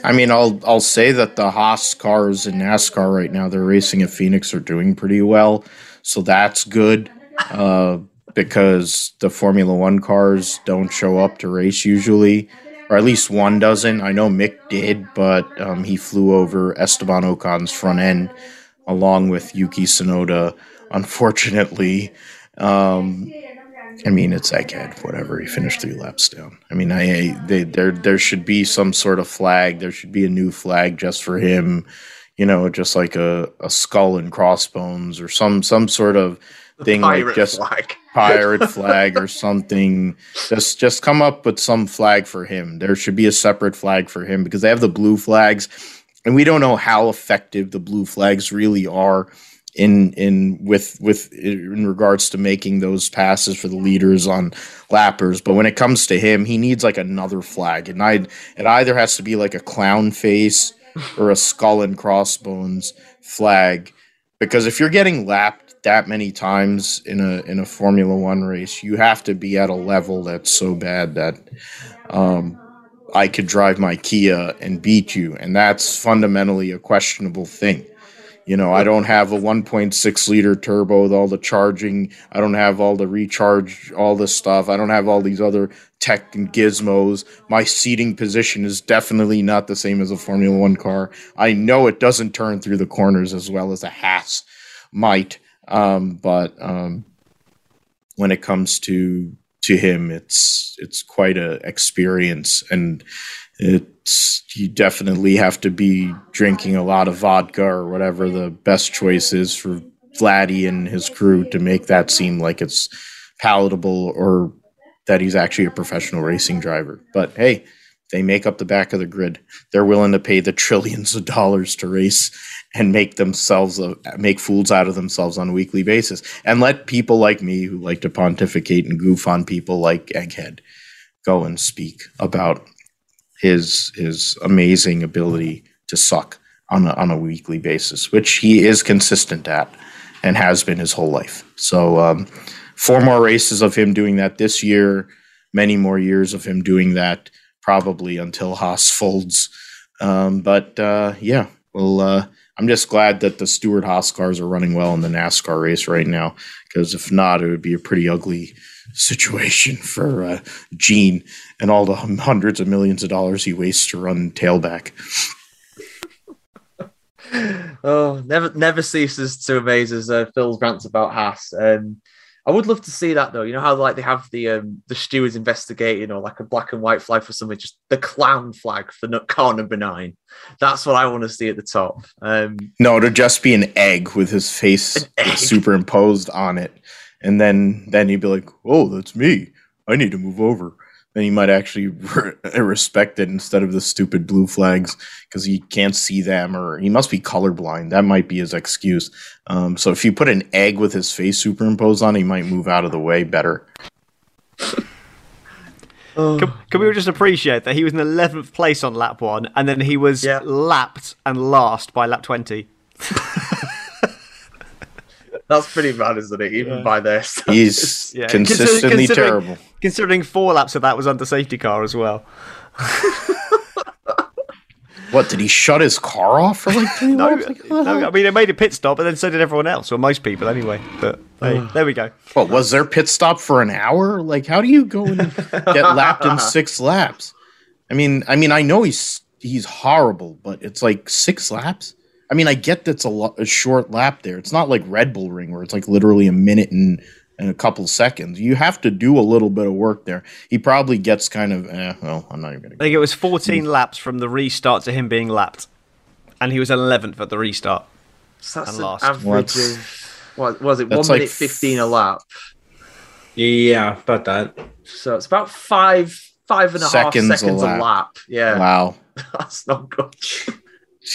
I mean, I'll say that the Haas cars in NASCAR right now, they're racing at Phoenix, are doing pretty well. So that's good because the Formula One cars don't show up to race usually, or at least one doesn't. I know Mick did, but he flew over Esteban Ocon's front end along with Yuki Tsunoda, unfortunately. I mean, it's egghead, whatever. He finished 3 laps down. I mean, there should be some sort of flag. There should be a new flag just for him, you know, just like a skull and crossbones or some sort of thing, like just flag. Pirate flag or something. Just come up with some flag for him. There should be a separate flag for him because they have the blue flags, and we don't know how effective the blue flags really are in regards to making those passes for the leaders on lappers. But when it comes to him, he needs like another flag, and it either has to be like a clown face or a skull and crossbones flag, because if you're getting lapped that many times in a Formula One race, you have to be at a level that's so bad that I could drive my Kia and beat you, and that's fundamentally a questionable thing. You know, I don't have a 1.6 liter turbo with all the charging. I don't have all the recharge, all this stuff. I don't have all these other tech and gizmos. My seating position is definitely not the same as a Formula One car. I know it doesn't turn through the corners as well as a Haas might. But when it comes to him, it's quite an experience, and you definitely have to be drinking a lot of vodka or whatever the best choice is for Vladdy and his crew to make that seem like it's palatable or that he's actually a professional racing driver. But hey, they make up the back of the grid. They're willing to pay the trillions of dollars to race and make fools out of themselves on a weekly basis, and let people like me who like to pontificate and goof on people like Egghead go and speak about his amazing ability to suck on a weekly basis, which he is consistent at and has been his whole life. So 4 more races of him doing that this year, many more years of him doing that, probably until Haas folds. I'm just glad that the Stewart Haas cars are running well in the NASCAR race right now, because if not, it would be a pretty ugly situation for Gene and all the hundreds of millions of dollars he wastes to run tailback. Oh, never ceases to amaze us, Phil's rants about Haas. I would love to see that though. You know how like they have the stewards investigating, or like a black and white flag for something, just the clown flag for car number 9. That's what I want to see at the top. No, it'll just be an egg with his face superimposed on it. And then he'd be like, oh, that's me. I need to move over. Then he might actually respect it instead of the stupid blue flags, because he can't see them, or he must be colorblind. That might be his excuse. So if you put an egg with his face superimposed on, he might move out of the way better. Can we just appreciate that he was in 11th place on lap 1, and then he was lapped and last by lap 20? That's pretty bad, isn't it? Even by their standards. He's consistently terrible. Considering 4 laps of that was under safety car as well. What, did he shut his car off for like three laps? No, I mean, it made a pit stop, and then so did everyone else, or most people anyway. But there we go. What, was their pit stop for an hour? Like, how do you go and get lapped in six laps? I mean, I know he's horrible, but it's like six laps. I mean, I get that's a short lap there. It's not like Red Bull Ring where it's like literally a minute and a couple seconds. You have to do a little bit of work there. He probably gets kind of, I'm not even going to. I think it was 14 laps from the restart to him being lapped. And he was 11th at the restart. So that's an average of, what was it, 1 minute 15 a lap? Yeah, about that. So it's about five and a half seconds a lap. Yeah. Wow. That's not good.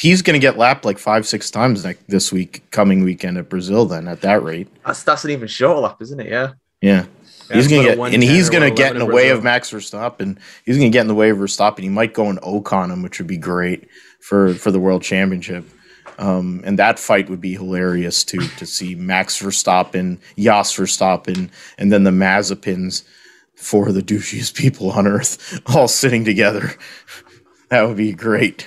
He's going to get lapped like 5-6 times this week, coming weekend at Brazil. Then at that rate, that's an even shorter lap, isn't it? Yeah. He's going to get in the way of Max Verstappen. He's going to get in the way of Verstappen. He might go and Ocon him, which would be great for the World Championship. And that fight would be hilarious too, to see Max Verstappen, Jos Verstappen, and then the Mazepins, four of the douchiest people on earth, all sitting together. That would be great.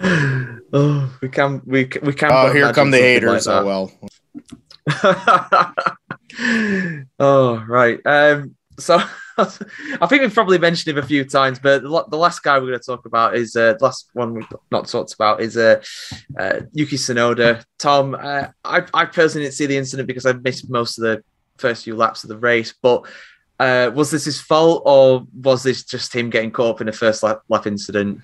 Oh, we can. Oh, here come the haters. Like right. So I think we've probably mentioned him a few times, but the last guy we're going to talk about is the last one we've not talked about is Yuki Tsunoda. Tom, I personally didn't see the incident because I missed most of the first few laps of the race, but was this his fault, or was this just him getting caught up in a first lap incident?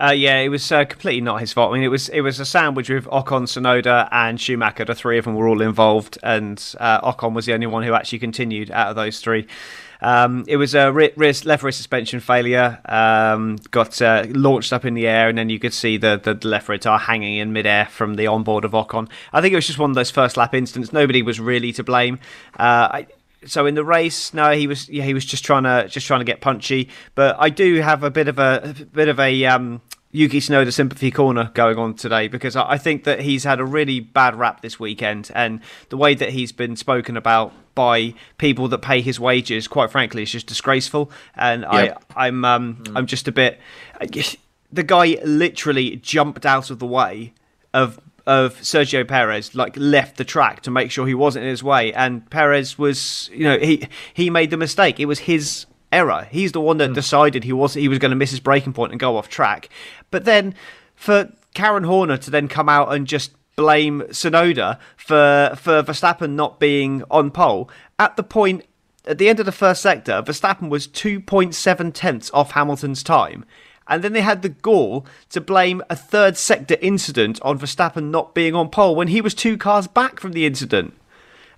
Yeah, it was completely not his fault. I mean, it was a sandwich with Ocon, Tsunoda, and Schumacher. The three of them were all involved, and Ocon was the only one who actually continued out of those three. It was a left rear suspension failure. Got launched up in the air, and then you could see the left rear tire hanging in midair from the onboard of Ocon. I think it was just one of those first lap incidents. Nobody was really to blame. So in the race, no, he was just trying to get punchy. But I do have a bit of a Yuki Tsunoda sympathy corner going on today, because I think that he's had a really bad rap this weekend, and the way that he's been spoken about by people that pay his wages, quite frankly, is just disgraceful. And yep. I'm just a bit. The guy literally jumped out of the way of Sergio Perez, like left the track to make sure he wasn't in his way, and Perez was, he made the mistake. It was his error. He's the one that decided he was going to miss his breaking point and go off track. But then for Karen Horner to then come out and just blame Tsunoda for Verstappen not being on pole at the end of the first sector, Verstappen was 2.7 tenths off Hamilton's time. And then they had the gall to blame a third sector incident on Verstappen not being on pole when he was two cars back from the incident.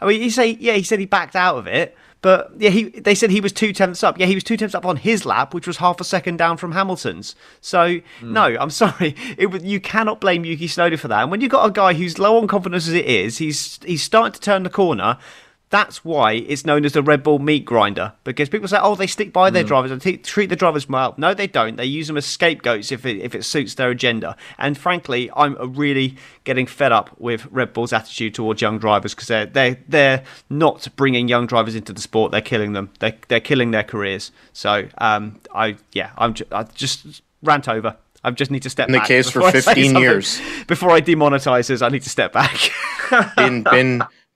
I mean, he said he backed out of it, but yeah, they said he was two tenths up. Yeah, he was two tenths up on his lap, which was half a second down from Hamilton's. So no, I'm sorry, you cannot blame Yuki Tsunoda for that. And when you've got a guy who's low on confidence as it is, he's starting to turn the corner. That's why it's known as the Red Bull meat grinder, because people say, oh, they stick by their drivers and treat the drivers well. No, they don't. They use them as scapegoats if it suits their agenda. And frankly, I'm really getting fed up with Red Bull's attitude towards young drivers, because they're not bringing young drivers into the sport. They're killing them. They're killing their careers. So I just rant over. I just need to step back. In the case for 15 years. Before I demonetize this, I need to step back.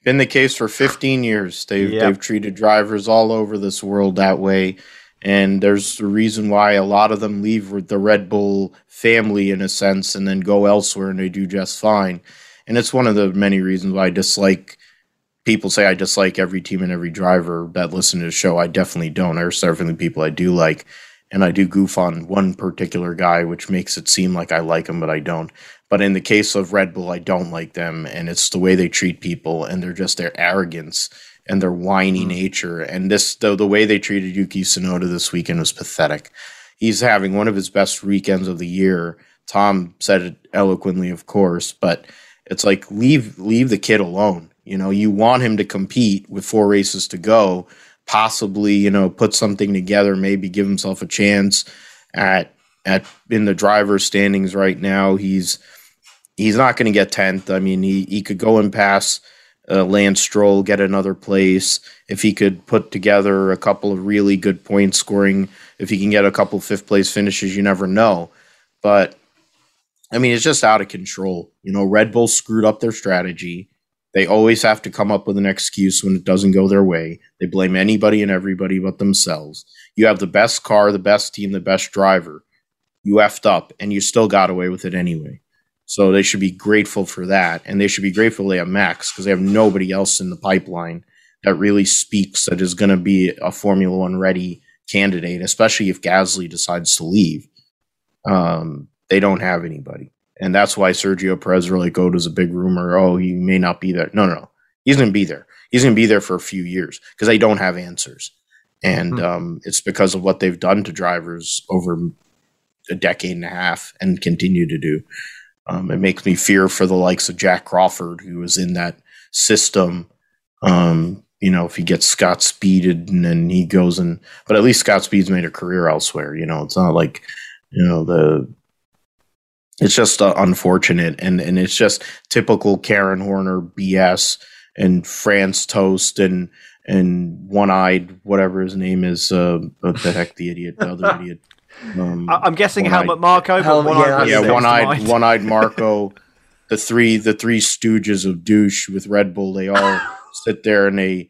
Been the case for 15 years. They've treated drivers all over this world that way, and there's a reason why a lot of them leave with the Red Bull family in a sense, and then go elsewhere and they do just fine. And it's one of the many reasons why I dislike every team and every driver that listen to the show. I definitely don't. There's certainly people I do like, and I do goof on one particular guy, which makes it seem like I like him, but I don't. But in the case of Red Bull, I don't like them, and it's the way they treat people, and they're just their arrogance and their whiny nature. And the way they treated Yuki Tsunoda this weekend was pathetic. He's having one of his best weekends of the year. Tom said it eloquently, of course, but it's like leave the kid alone. You want him to compete with four races to go, possibly put something together, maybe give himself a chance in the driver's standings right now. He's not going to get 10th. I mean, he could go and pass Lance Stroll, get another place. If he could put together a couple of really good point scoring, if he can get a couple fifth place finishes, you never know. But I mean, it's just out of control. You know, Red Bull screwed up their strategy. They always have to come up with an excuse when it doesn't go their way. They blame anybody and everybody but themselves. You have the best car, the best team, the best driver. You effed up, and you still got away with it anyway. So they should be grateful for that, and they should be grateful they have Max because they have nobody else in the pipeline that really speaks that is going to be a Formula One ready candidate, especially if Gasly decides to leave. They don't have anybody. And that's why Sergio Perez really goes as a big rumor. Oh, he may not be there. No. He's going to be there. He's going to be there for a few years because they don't have answers. And it's because of what they've done to drivers over a decade and a half and continue to do. It makes me fear for the likes of Jack Crawford, who was in that system. You know, if he gets Scott Speeded and then he goes and, but at least Scott Speed's made a career elsewhere. You know, it's not like, you know, it's just unfortunate. And it's just typical Karen Horner BS and France Toast and one-eyed, whatever his name is, what the heck, the other idiot. I'm guessing Helmut Marko, but one-eyed Marko, the three stooges of douche with Red Bull. They all sit there and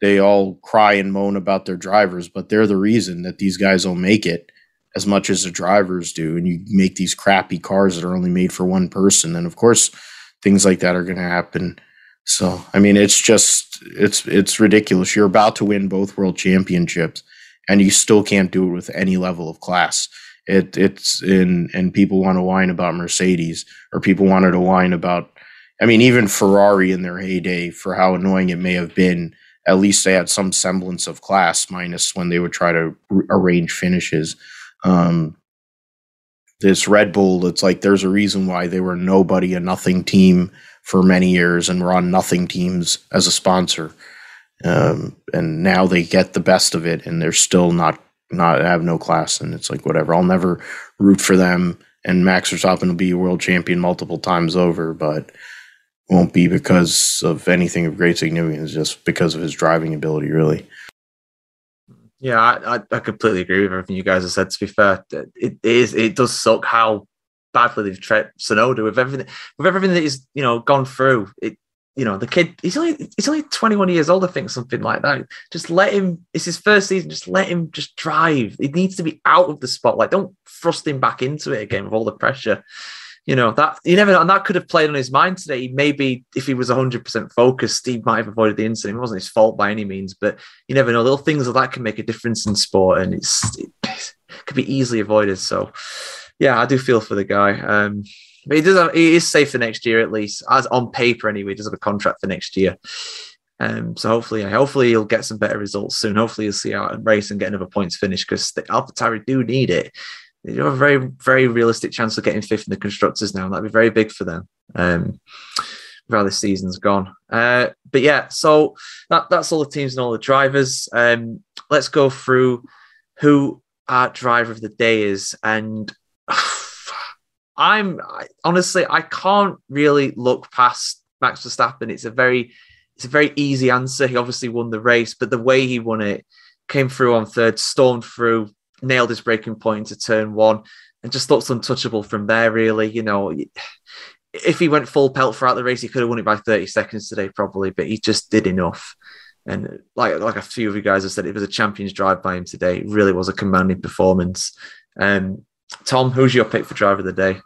they all cry and moan about their drivers, but they're the reason that these guys don't make it as much as the drivers do. And you make these crappy cars that are only made for one person. And of course things like that are going to happen. So, I mean, it's just, it's ridiculous. You're about to win both world championships and you still can't do it with any level of class. And people want to whine about Mercedes, or people wanted to whine about, I mean, even Ferrari in their heyday, for how annoying it may have been, at least they had some semblance of class, minus when they would try to arrange finishes. This Red Bull, it's like there's a reason why they were nobody, a nothing team for many years and were on nothing teams as a sponsor. And now they get the best of it and they're still not have no class. And it's like, whatever, I'll never root for them. And Max Verstappen will be a world champion multiple times over, but won't be because of anything of great significance, just because of his driving ability, really. Yeah, I completely agree with everything you guys have said. To be fair, it does suck how badly they've treated Tsunoda with everything that he's, you know, gone through. It, you know, the kid, he's only 21 years old, I think, something like that. Just let him. It's his first season. Just let him just drive. He needs to be out of the spotlight. Don't thrust him back into it again with all the pressure. You know, that you never know, and that could have played on his mind today. Maybe if he was 100% focused, he might have avoided the incident. It wasn't his fault by any means, but you never know. Little things like that can make a difference in sport, and it could be easily avoided. So, yeah, I do feel for the guy. But he is safe for next year, at least, as on paper anyway. He does have a contract for next year. So hopefully he'll get some better results soon. Hopefully he'll see out and race and get another points finish, because the AlphaTauri do need it. They have a very, very realistic chance of getting fifth in the constructors now. That'd be very big for them. With how this season's gone. But yeah, so that's all the teams and all the drivers. Let's go through who our driver of the day is. And I can't really look past Max Verstappen. It's a very easy answer. He obviously won the race, but the way he won it, came through on third, stormed through, nailed his breaking point into turn one, and just looks untouchable from there, really. You know, if he went full pelt throughout the race, he could have won it by 30 seconds today, probably, but he just did enough. And like a few of you guys have said, it was a champion's drive by him today. It really was a commanding performance. Tom, who's your pick for driver of the day?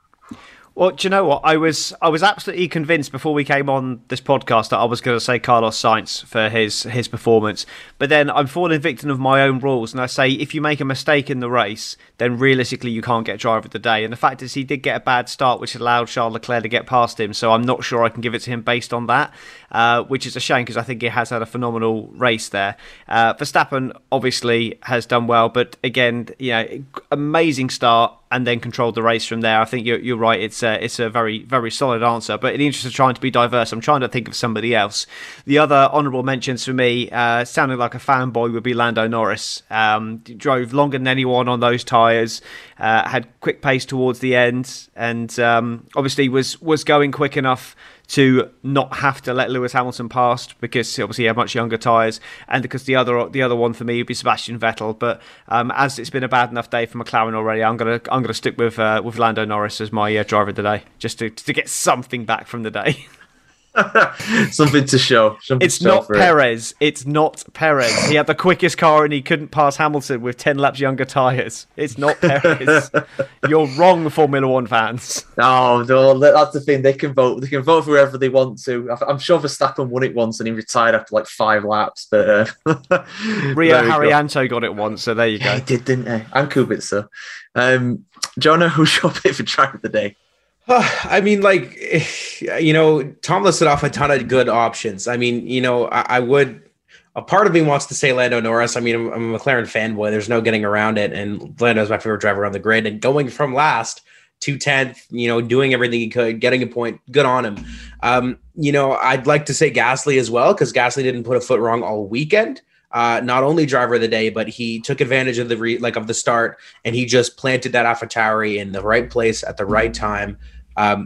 Well, do you know what? I was absolutely convinced before we came on this podcast that I was going to say Carlos Sainz for his performance. But then I'm falling victim of my own rules, and I say if you make a mistake in the race, then realistically you can't get driver of the day. And the fact is he did get a bad start, which allowed Charles Leclerc to get past him, so I'm not sure I can give it to him based on that, which is a shame because I think he has had a phenomenal race there. Verstappen obviously has done well, but again, you know, amazing start, and then controlled the race from there. I think you're right. It's a very, very solid answer. But in the interest of trying to be diverse, I'm trying to think of somebody else. The other honourable mentions for me, sounding like a fanboy, would be Lando Norris. Drove longer than anyone on those tyres. Had quick pace towards the end, and obviously was going quick enough to not have to let Lewis Hamilton pass, because obviously he had much younger tyres, and because the other one for me would be Sebastian Vettel. But as it's been a bad enough day for McLaren already, I'm gonna stick with Lando Norris as my driver of the day, just to get something back from the day. Something to show. It's not Perez. He had the quickest car and he couldn't pass Hamilton with 10 laps younger tyres. It's not Perez. You're wrong, Formula One fans. No, that's the thing. They can vote for whoever they want to. I'm sure Verstappen won it once and he retired after like 5 laps. But Rio Harianto got it once, so there you go. Yeah, he did, didn't he? And Kubica. Jonah, who's your pick for driver of the day? I mean, Tom listed off a ton of good options. I mean, a part of me wants to say Lando Norris. I mean, I'm a McLaren fanboy. There's no getting around it. And Lando's my favorite driver on the grid. And going from last to 10th, doing everything he could, getting a point, good on him. I'd like to say Gasly as well, because Gasly didn't put a foot wrong all weekend. Not only driver of the day, but he took advantage of the start, and he just planted that AlphaTauri in the right place at the right time,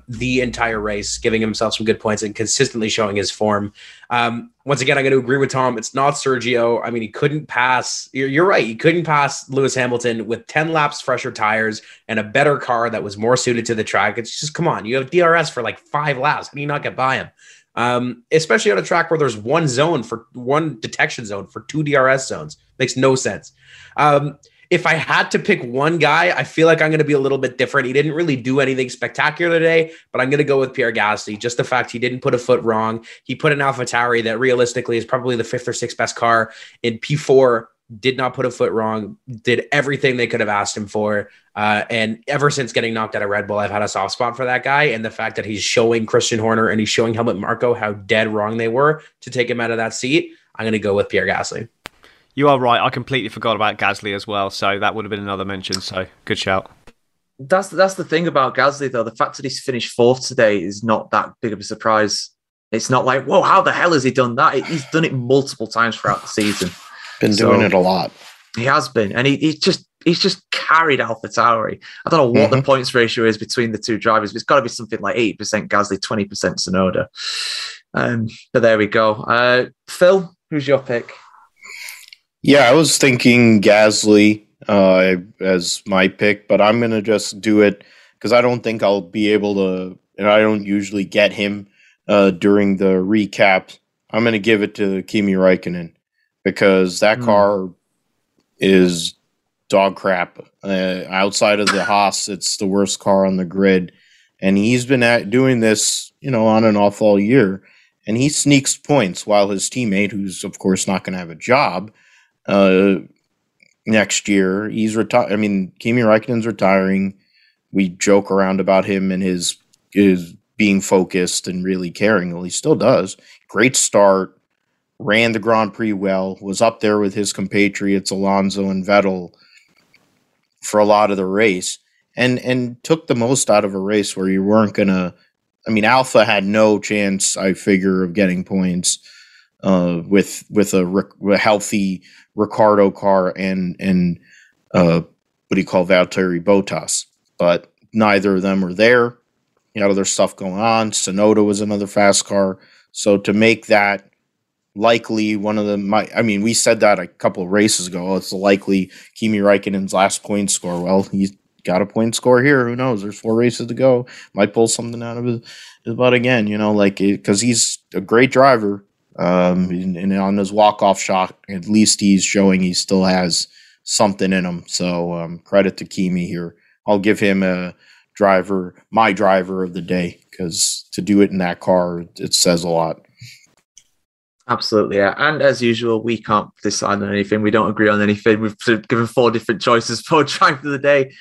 the entire race, giving himself some good points and consistently showing his form. Once again, I'm going to agree with Tom. It's not Sergio. I mean, he couldn't pass. You're right. He couldn't pass Lewis Hamilton with 10 laps fresher tires and a better car that was more suited to the track. It's just, come on. You have DRS for like 5 laps. How do you not get by him? Especially on a track where there's one detection zone for 2 DRS zones. Makes no sense. If I had to pick one guy, I feel like I'm going to be a little bit different. He didn't really do anything spectacular today, but I'm going to go with Pierre Gasly. Just the fact he didn't put a foot wrong. He put an AlphaTauri that realistically is probably the 5th or 6th best car in P4. Did not put a foot wrong, did everything they could have asked him for. And ever since getting knocked out of Red Bull, I've had a soft spot for that guy. And the fact that he's showing Christian Horner and he's showing Helmut Marko how dead wrong they were to take him out of that seat, I'm going to go with Pierre Gasly. You are right. I completely forgot about Gasly as well. So that would have been another mention. So good shout. That's the thing about Gasly, though. The fact that he's finished 4th today is not that big of a surprise. It's not like, whoa, how the hell has he done that? He's done it multiple times throughout the season. Been doing it a lot. He has been, and he's just carried AlphaTauri. I don't know what the points ratio is between the two drivers, but it's got to be something like 80% Gasly, 20% Tsunoda. But there we go. Phil, who's your pick? Yeah, I was thinking Gasly as my pick, but I'm going to just do it because I don't think I'll be able to, and I don't usually get him during the recap. I'm going to give it to Kimi Räikkönen, because that car is dog crap. Outside of the Haas, it's the worst car on the grid. And he's been doing this, on and off all year. And he sneaks points while his teammate, who's, of course, not going to have a job next year, he's retired. I mean, Kimi Räikkönen's retiring. We joke around about him and his being focused and really caring. Well, he still does. Great start. Ran the Grand Prix well, was up there with his compatriots Alonso and Vettel for a lot of the race, and took the most out of a race where you weren't going to... I mean, Alpha had no chance, I figure, of getting points with a healthy Ricciardo car and what do you call Valtteri Bottas, but neither of them were there. There's stuff going on. Tsunoda was another fast car. So to make that likely one of we said that a couple of races ago. Oh, it's likely Kimi Räikkönen's last point score. Well, he's got a point score here. Who knows? There's 4 races to go. Might pull something out of his butt again, because he's a great driver. And on his walk-off shot, at least he's showing he still has something in him. So credit to Kimi here. I'll give him my driver of the day, because to do it in that car, it says a lot. Absolutely, yeah. And as usual, we can't decide on anything. We don't agree on anything. We've given 4 different choices for driver of the day.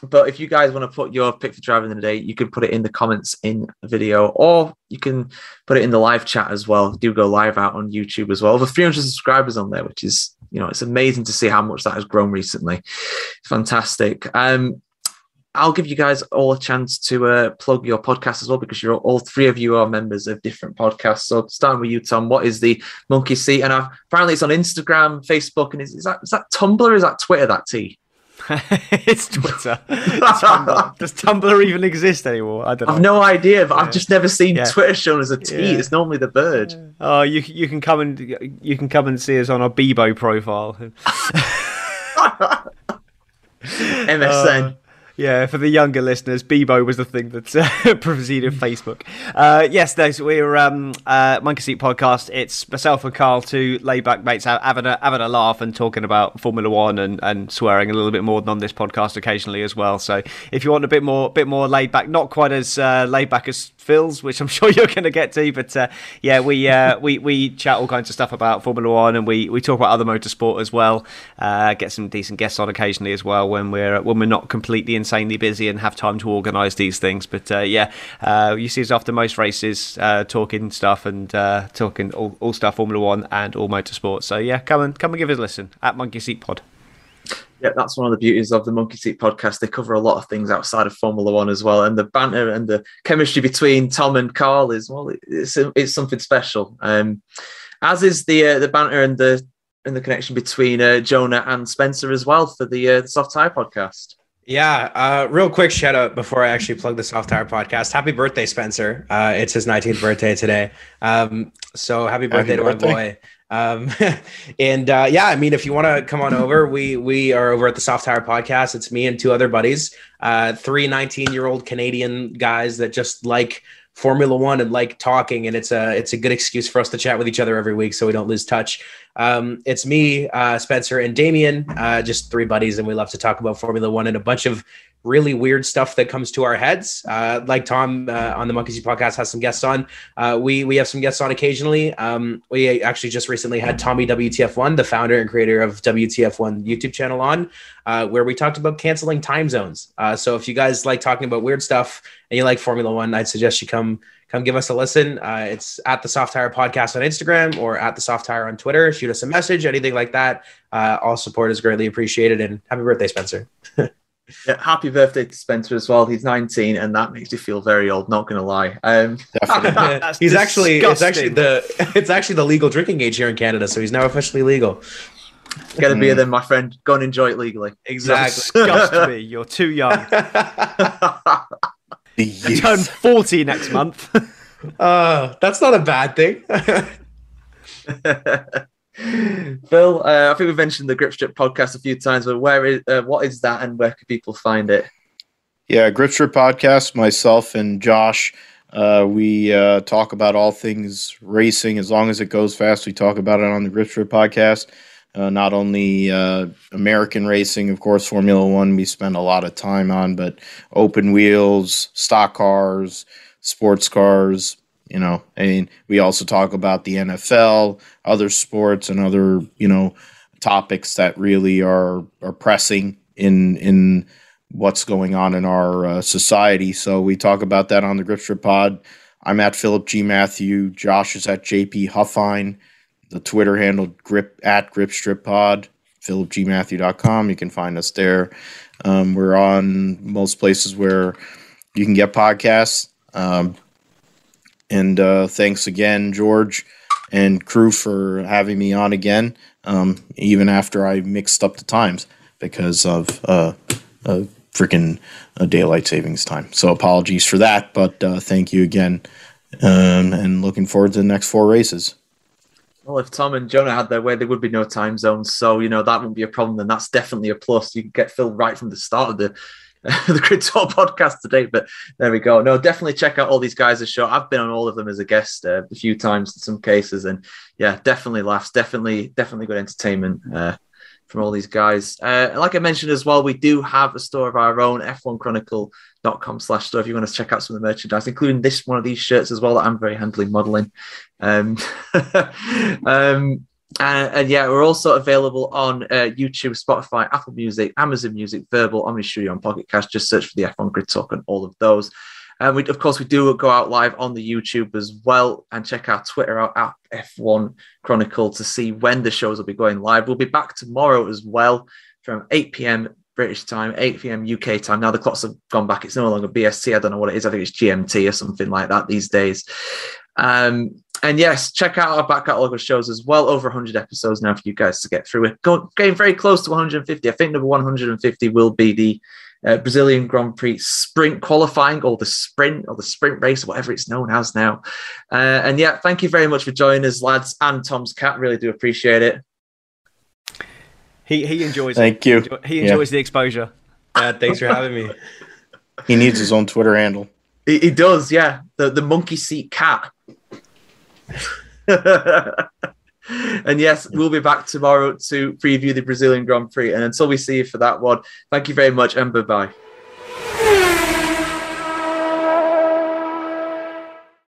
But if you guys want to put your pick for driver of the day, you can put it in the comments in the video, or you can put it in the live chat as well. Do go live out on YouTube as well. Over 300 subscribers on there, which is, it's amazing to see how much that has grown recently. Fantastic. I'll give you guys all a chance to plug your podcast as well, because all 3 of you are members of different podcasts. So starting with you, Tom, what is the Monkey Seat? And apparently it's on Instagram, Facebook, and is that Tumblr? Is that Twitter, that T? It's Twitter. It's Tumblr. Does Tumblr even exist anymore? I don't know. I've no idea, but I've just never seen Twitter shown as a T. Yeah. It's normally the bird. Oh, you can come and see us on our Bebo profile. MSN. Yeah, for the younger listeners, Bebo was the thing that preceded Facebook. So we're Monkey Seat Podcast. It's myself and Carl, two laid-back mates, having a laugh and talking about Formula One and swearing a little bit more than on this podcast occasionally as well. So if you want a bit more laid-back, not quite as laid-back as Phil's, which I'm sure you're going to get to, but we chat all kinds of stuff about Formula One, and we talk about other motorsport as well. Get some decent guests on occasionally as well when we're not completely insanely busy and have time to organise these things. But you see us after most races, talking stuff and talking all stuff Formula One and all motorsport. So yeah, come and give us a listen at Monkey Seat Pod. Yeah, that's one of the beauties of the Monkey Seat Podcast. They cover a lot of things outside of Formula One as well, and the banter and the chemistry between Tom and Carl is, well, it's something special. As is the banter and the connection between Jonah and Spencer as well for the Soft Tire Podcast. Yeah, real quick shout out before I actually plug the Soft Tire Podcast. Happy birthday, Spencer! It's his 19th birthday today. So happy birthday to our boy. If you want to come on over, we are over at the Soft Tire Podcast. It's me and two other buddies, three 19-year-old Canadian guys that just like Formula One and like talking, and it's a good excuse for us to chat with each other every week so we don't lose touch. It's me, Spencer, and Damien, just three buddies, and we love to talk about Formula One and a bunch of really weird stuff that comes to our heads. Like Tom on the Monkey Seat Podcast has some guests on. We have some guests on occasionally. We actually just recently had Tommy WTF1, the founder and creator of WTF1 YouTube channel, on where we talked about canceling time zones. So if you guys like talking about weird stuff and you like Formula One, I'd suggest you come give us a listen. It's at the Soft Tire Podcast on Instagram or at the Soft Tire on Twitter. Shoot us a message, anything like that. All support is greatly appreciated, and happy birthday, Spencer. Yeah, happy birthday to Spencer as well. He's 19, and that makes you feel very old. Not gonna lie. He's actually it's actually the legal drinking age here in Canada, so he's now officially legal. Gotta be there, my friend. Go and enjoy it legally. Exactly. Disgust me. You're too young. You turn 40 next month. That's not a bad thing. Phil, I think we've mentioned the Grip Strip Podcast a few times, but what is that and where could people find it? Yeah, Grip Strip Podcast, myself and Josh, we talk about all things racing. As long as it goes fast, we talk about it on the Grip Strip Podcast. Not only American racing, of course, Formula One we spend a lot of time on, but open wheels, stock cars, sports cars. You know, I mean, we also talk about the NFL, other sports, and other, you know, topics that really are pressing in what's going on in our society. So we talk about that on the Grip Strip Pod. I'm at Philip G. Matthew. Josh is at JP Huffine. The Twitter handle Grip Strip Pod. PhilipGMatthew.com. You can find us there. We're on most places where you can get podcasts. And thanks again, George and crew, for having me on again, even after I mixed up the times because of freaking daylight savings time. So apologies for that, but thank you again, and looking forward to the next four races. Well, if Tom and Jonah had their way, there would be no time zones, so you know that wouldn't be a problem, and that's definitely a plus. You can get Phil right from the start of the Grid Talk Podcast today, but there we go. No, definitely check out all these guys' show. I've been on all of them as a guest a few times in some cases, and yeah, definitely laughs, definitely good entertainment from all these guys. Like I mentioned as well, we do have a store of our own, f1chronicle.com/store, if you want to check out some of the merchandise, including one of these shirts as well that I'm very handily modeling. And we're also available on YouTube, Spotify, Apple Music, Amazon Music, Verbal, OmniStudio, and Pocket Cast. Just search for the F1 Grid Talk on all of those. And we do go out live on the YouTube as well, and check our Twitter out at F1 Chronicle to see when the shows will be going live. We'll be back tomorrow as well from 8 p.m. British time, 8 p.m. UK time. Now the clocks have gone back. It's no longer BST. I don't know what it is. I think it's GMT or something like that these days. And yes, check out our back catalogue of shows as well. Over 100 episodes now for you guys to get through. We're getting very close to 150. I think number 150 will be the Brazilian Grand Prix sprint qualifying, or the sprint race, whatever it's known as now. And yeah, thank you very much for joining us, lads, and Tom's cat. Really do appreciate it. He enjoys it. Thank you. He enjoys the exposure. Thanks for having me. He needs his own Twitter handle. He does, yeah. The monkey seat cat. And yes, we'll be back tomorrow to preview the Brazilian Grand Prix. And until we see you for that one, thank you very much and bye-bye.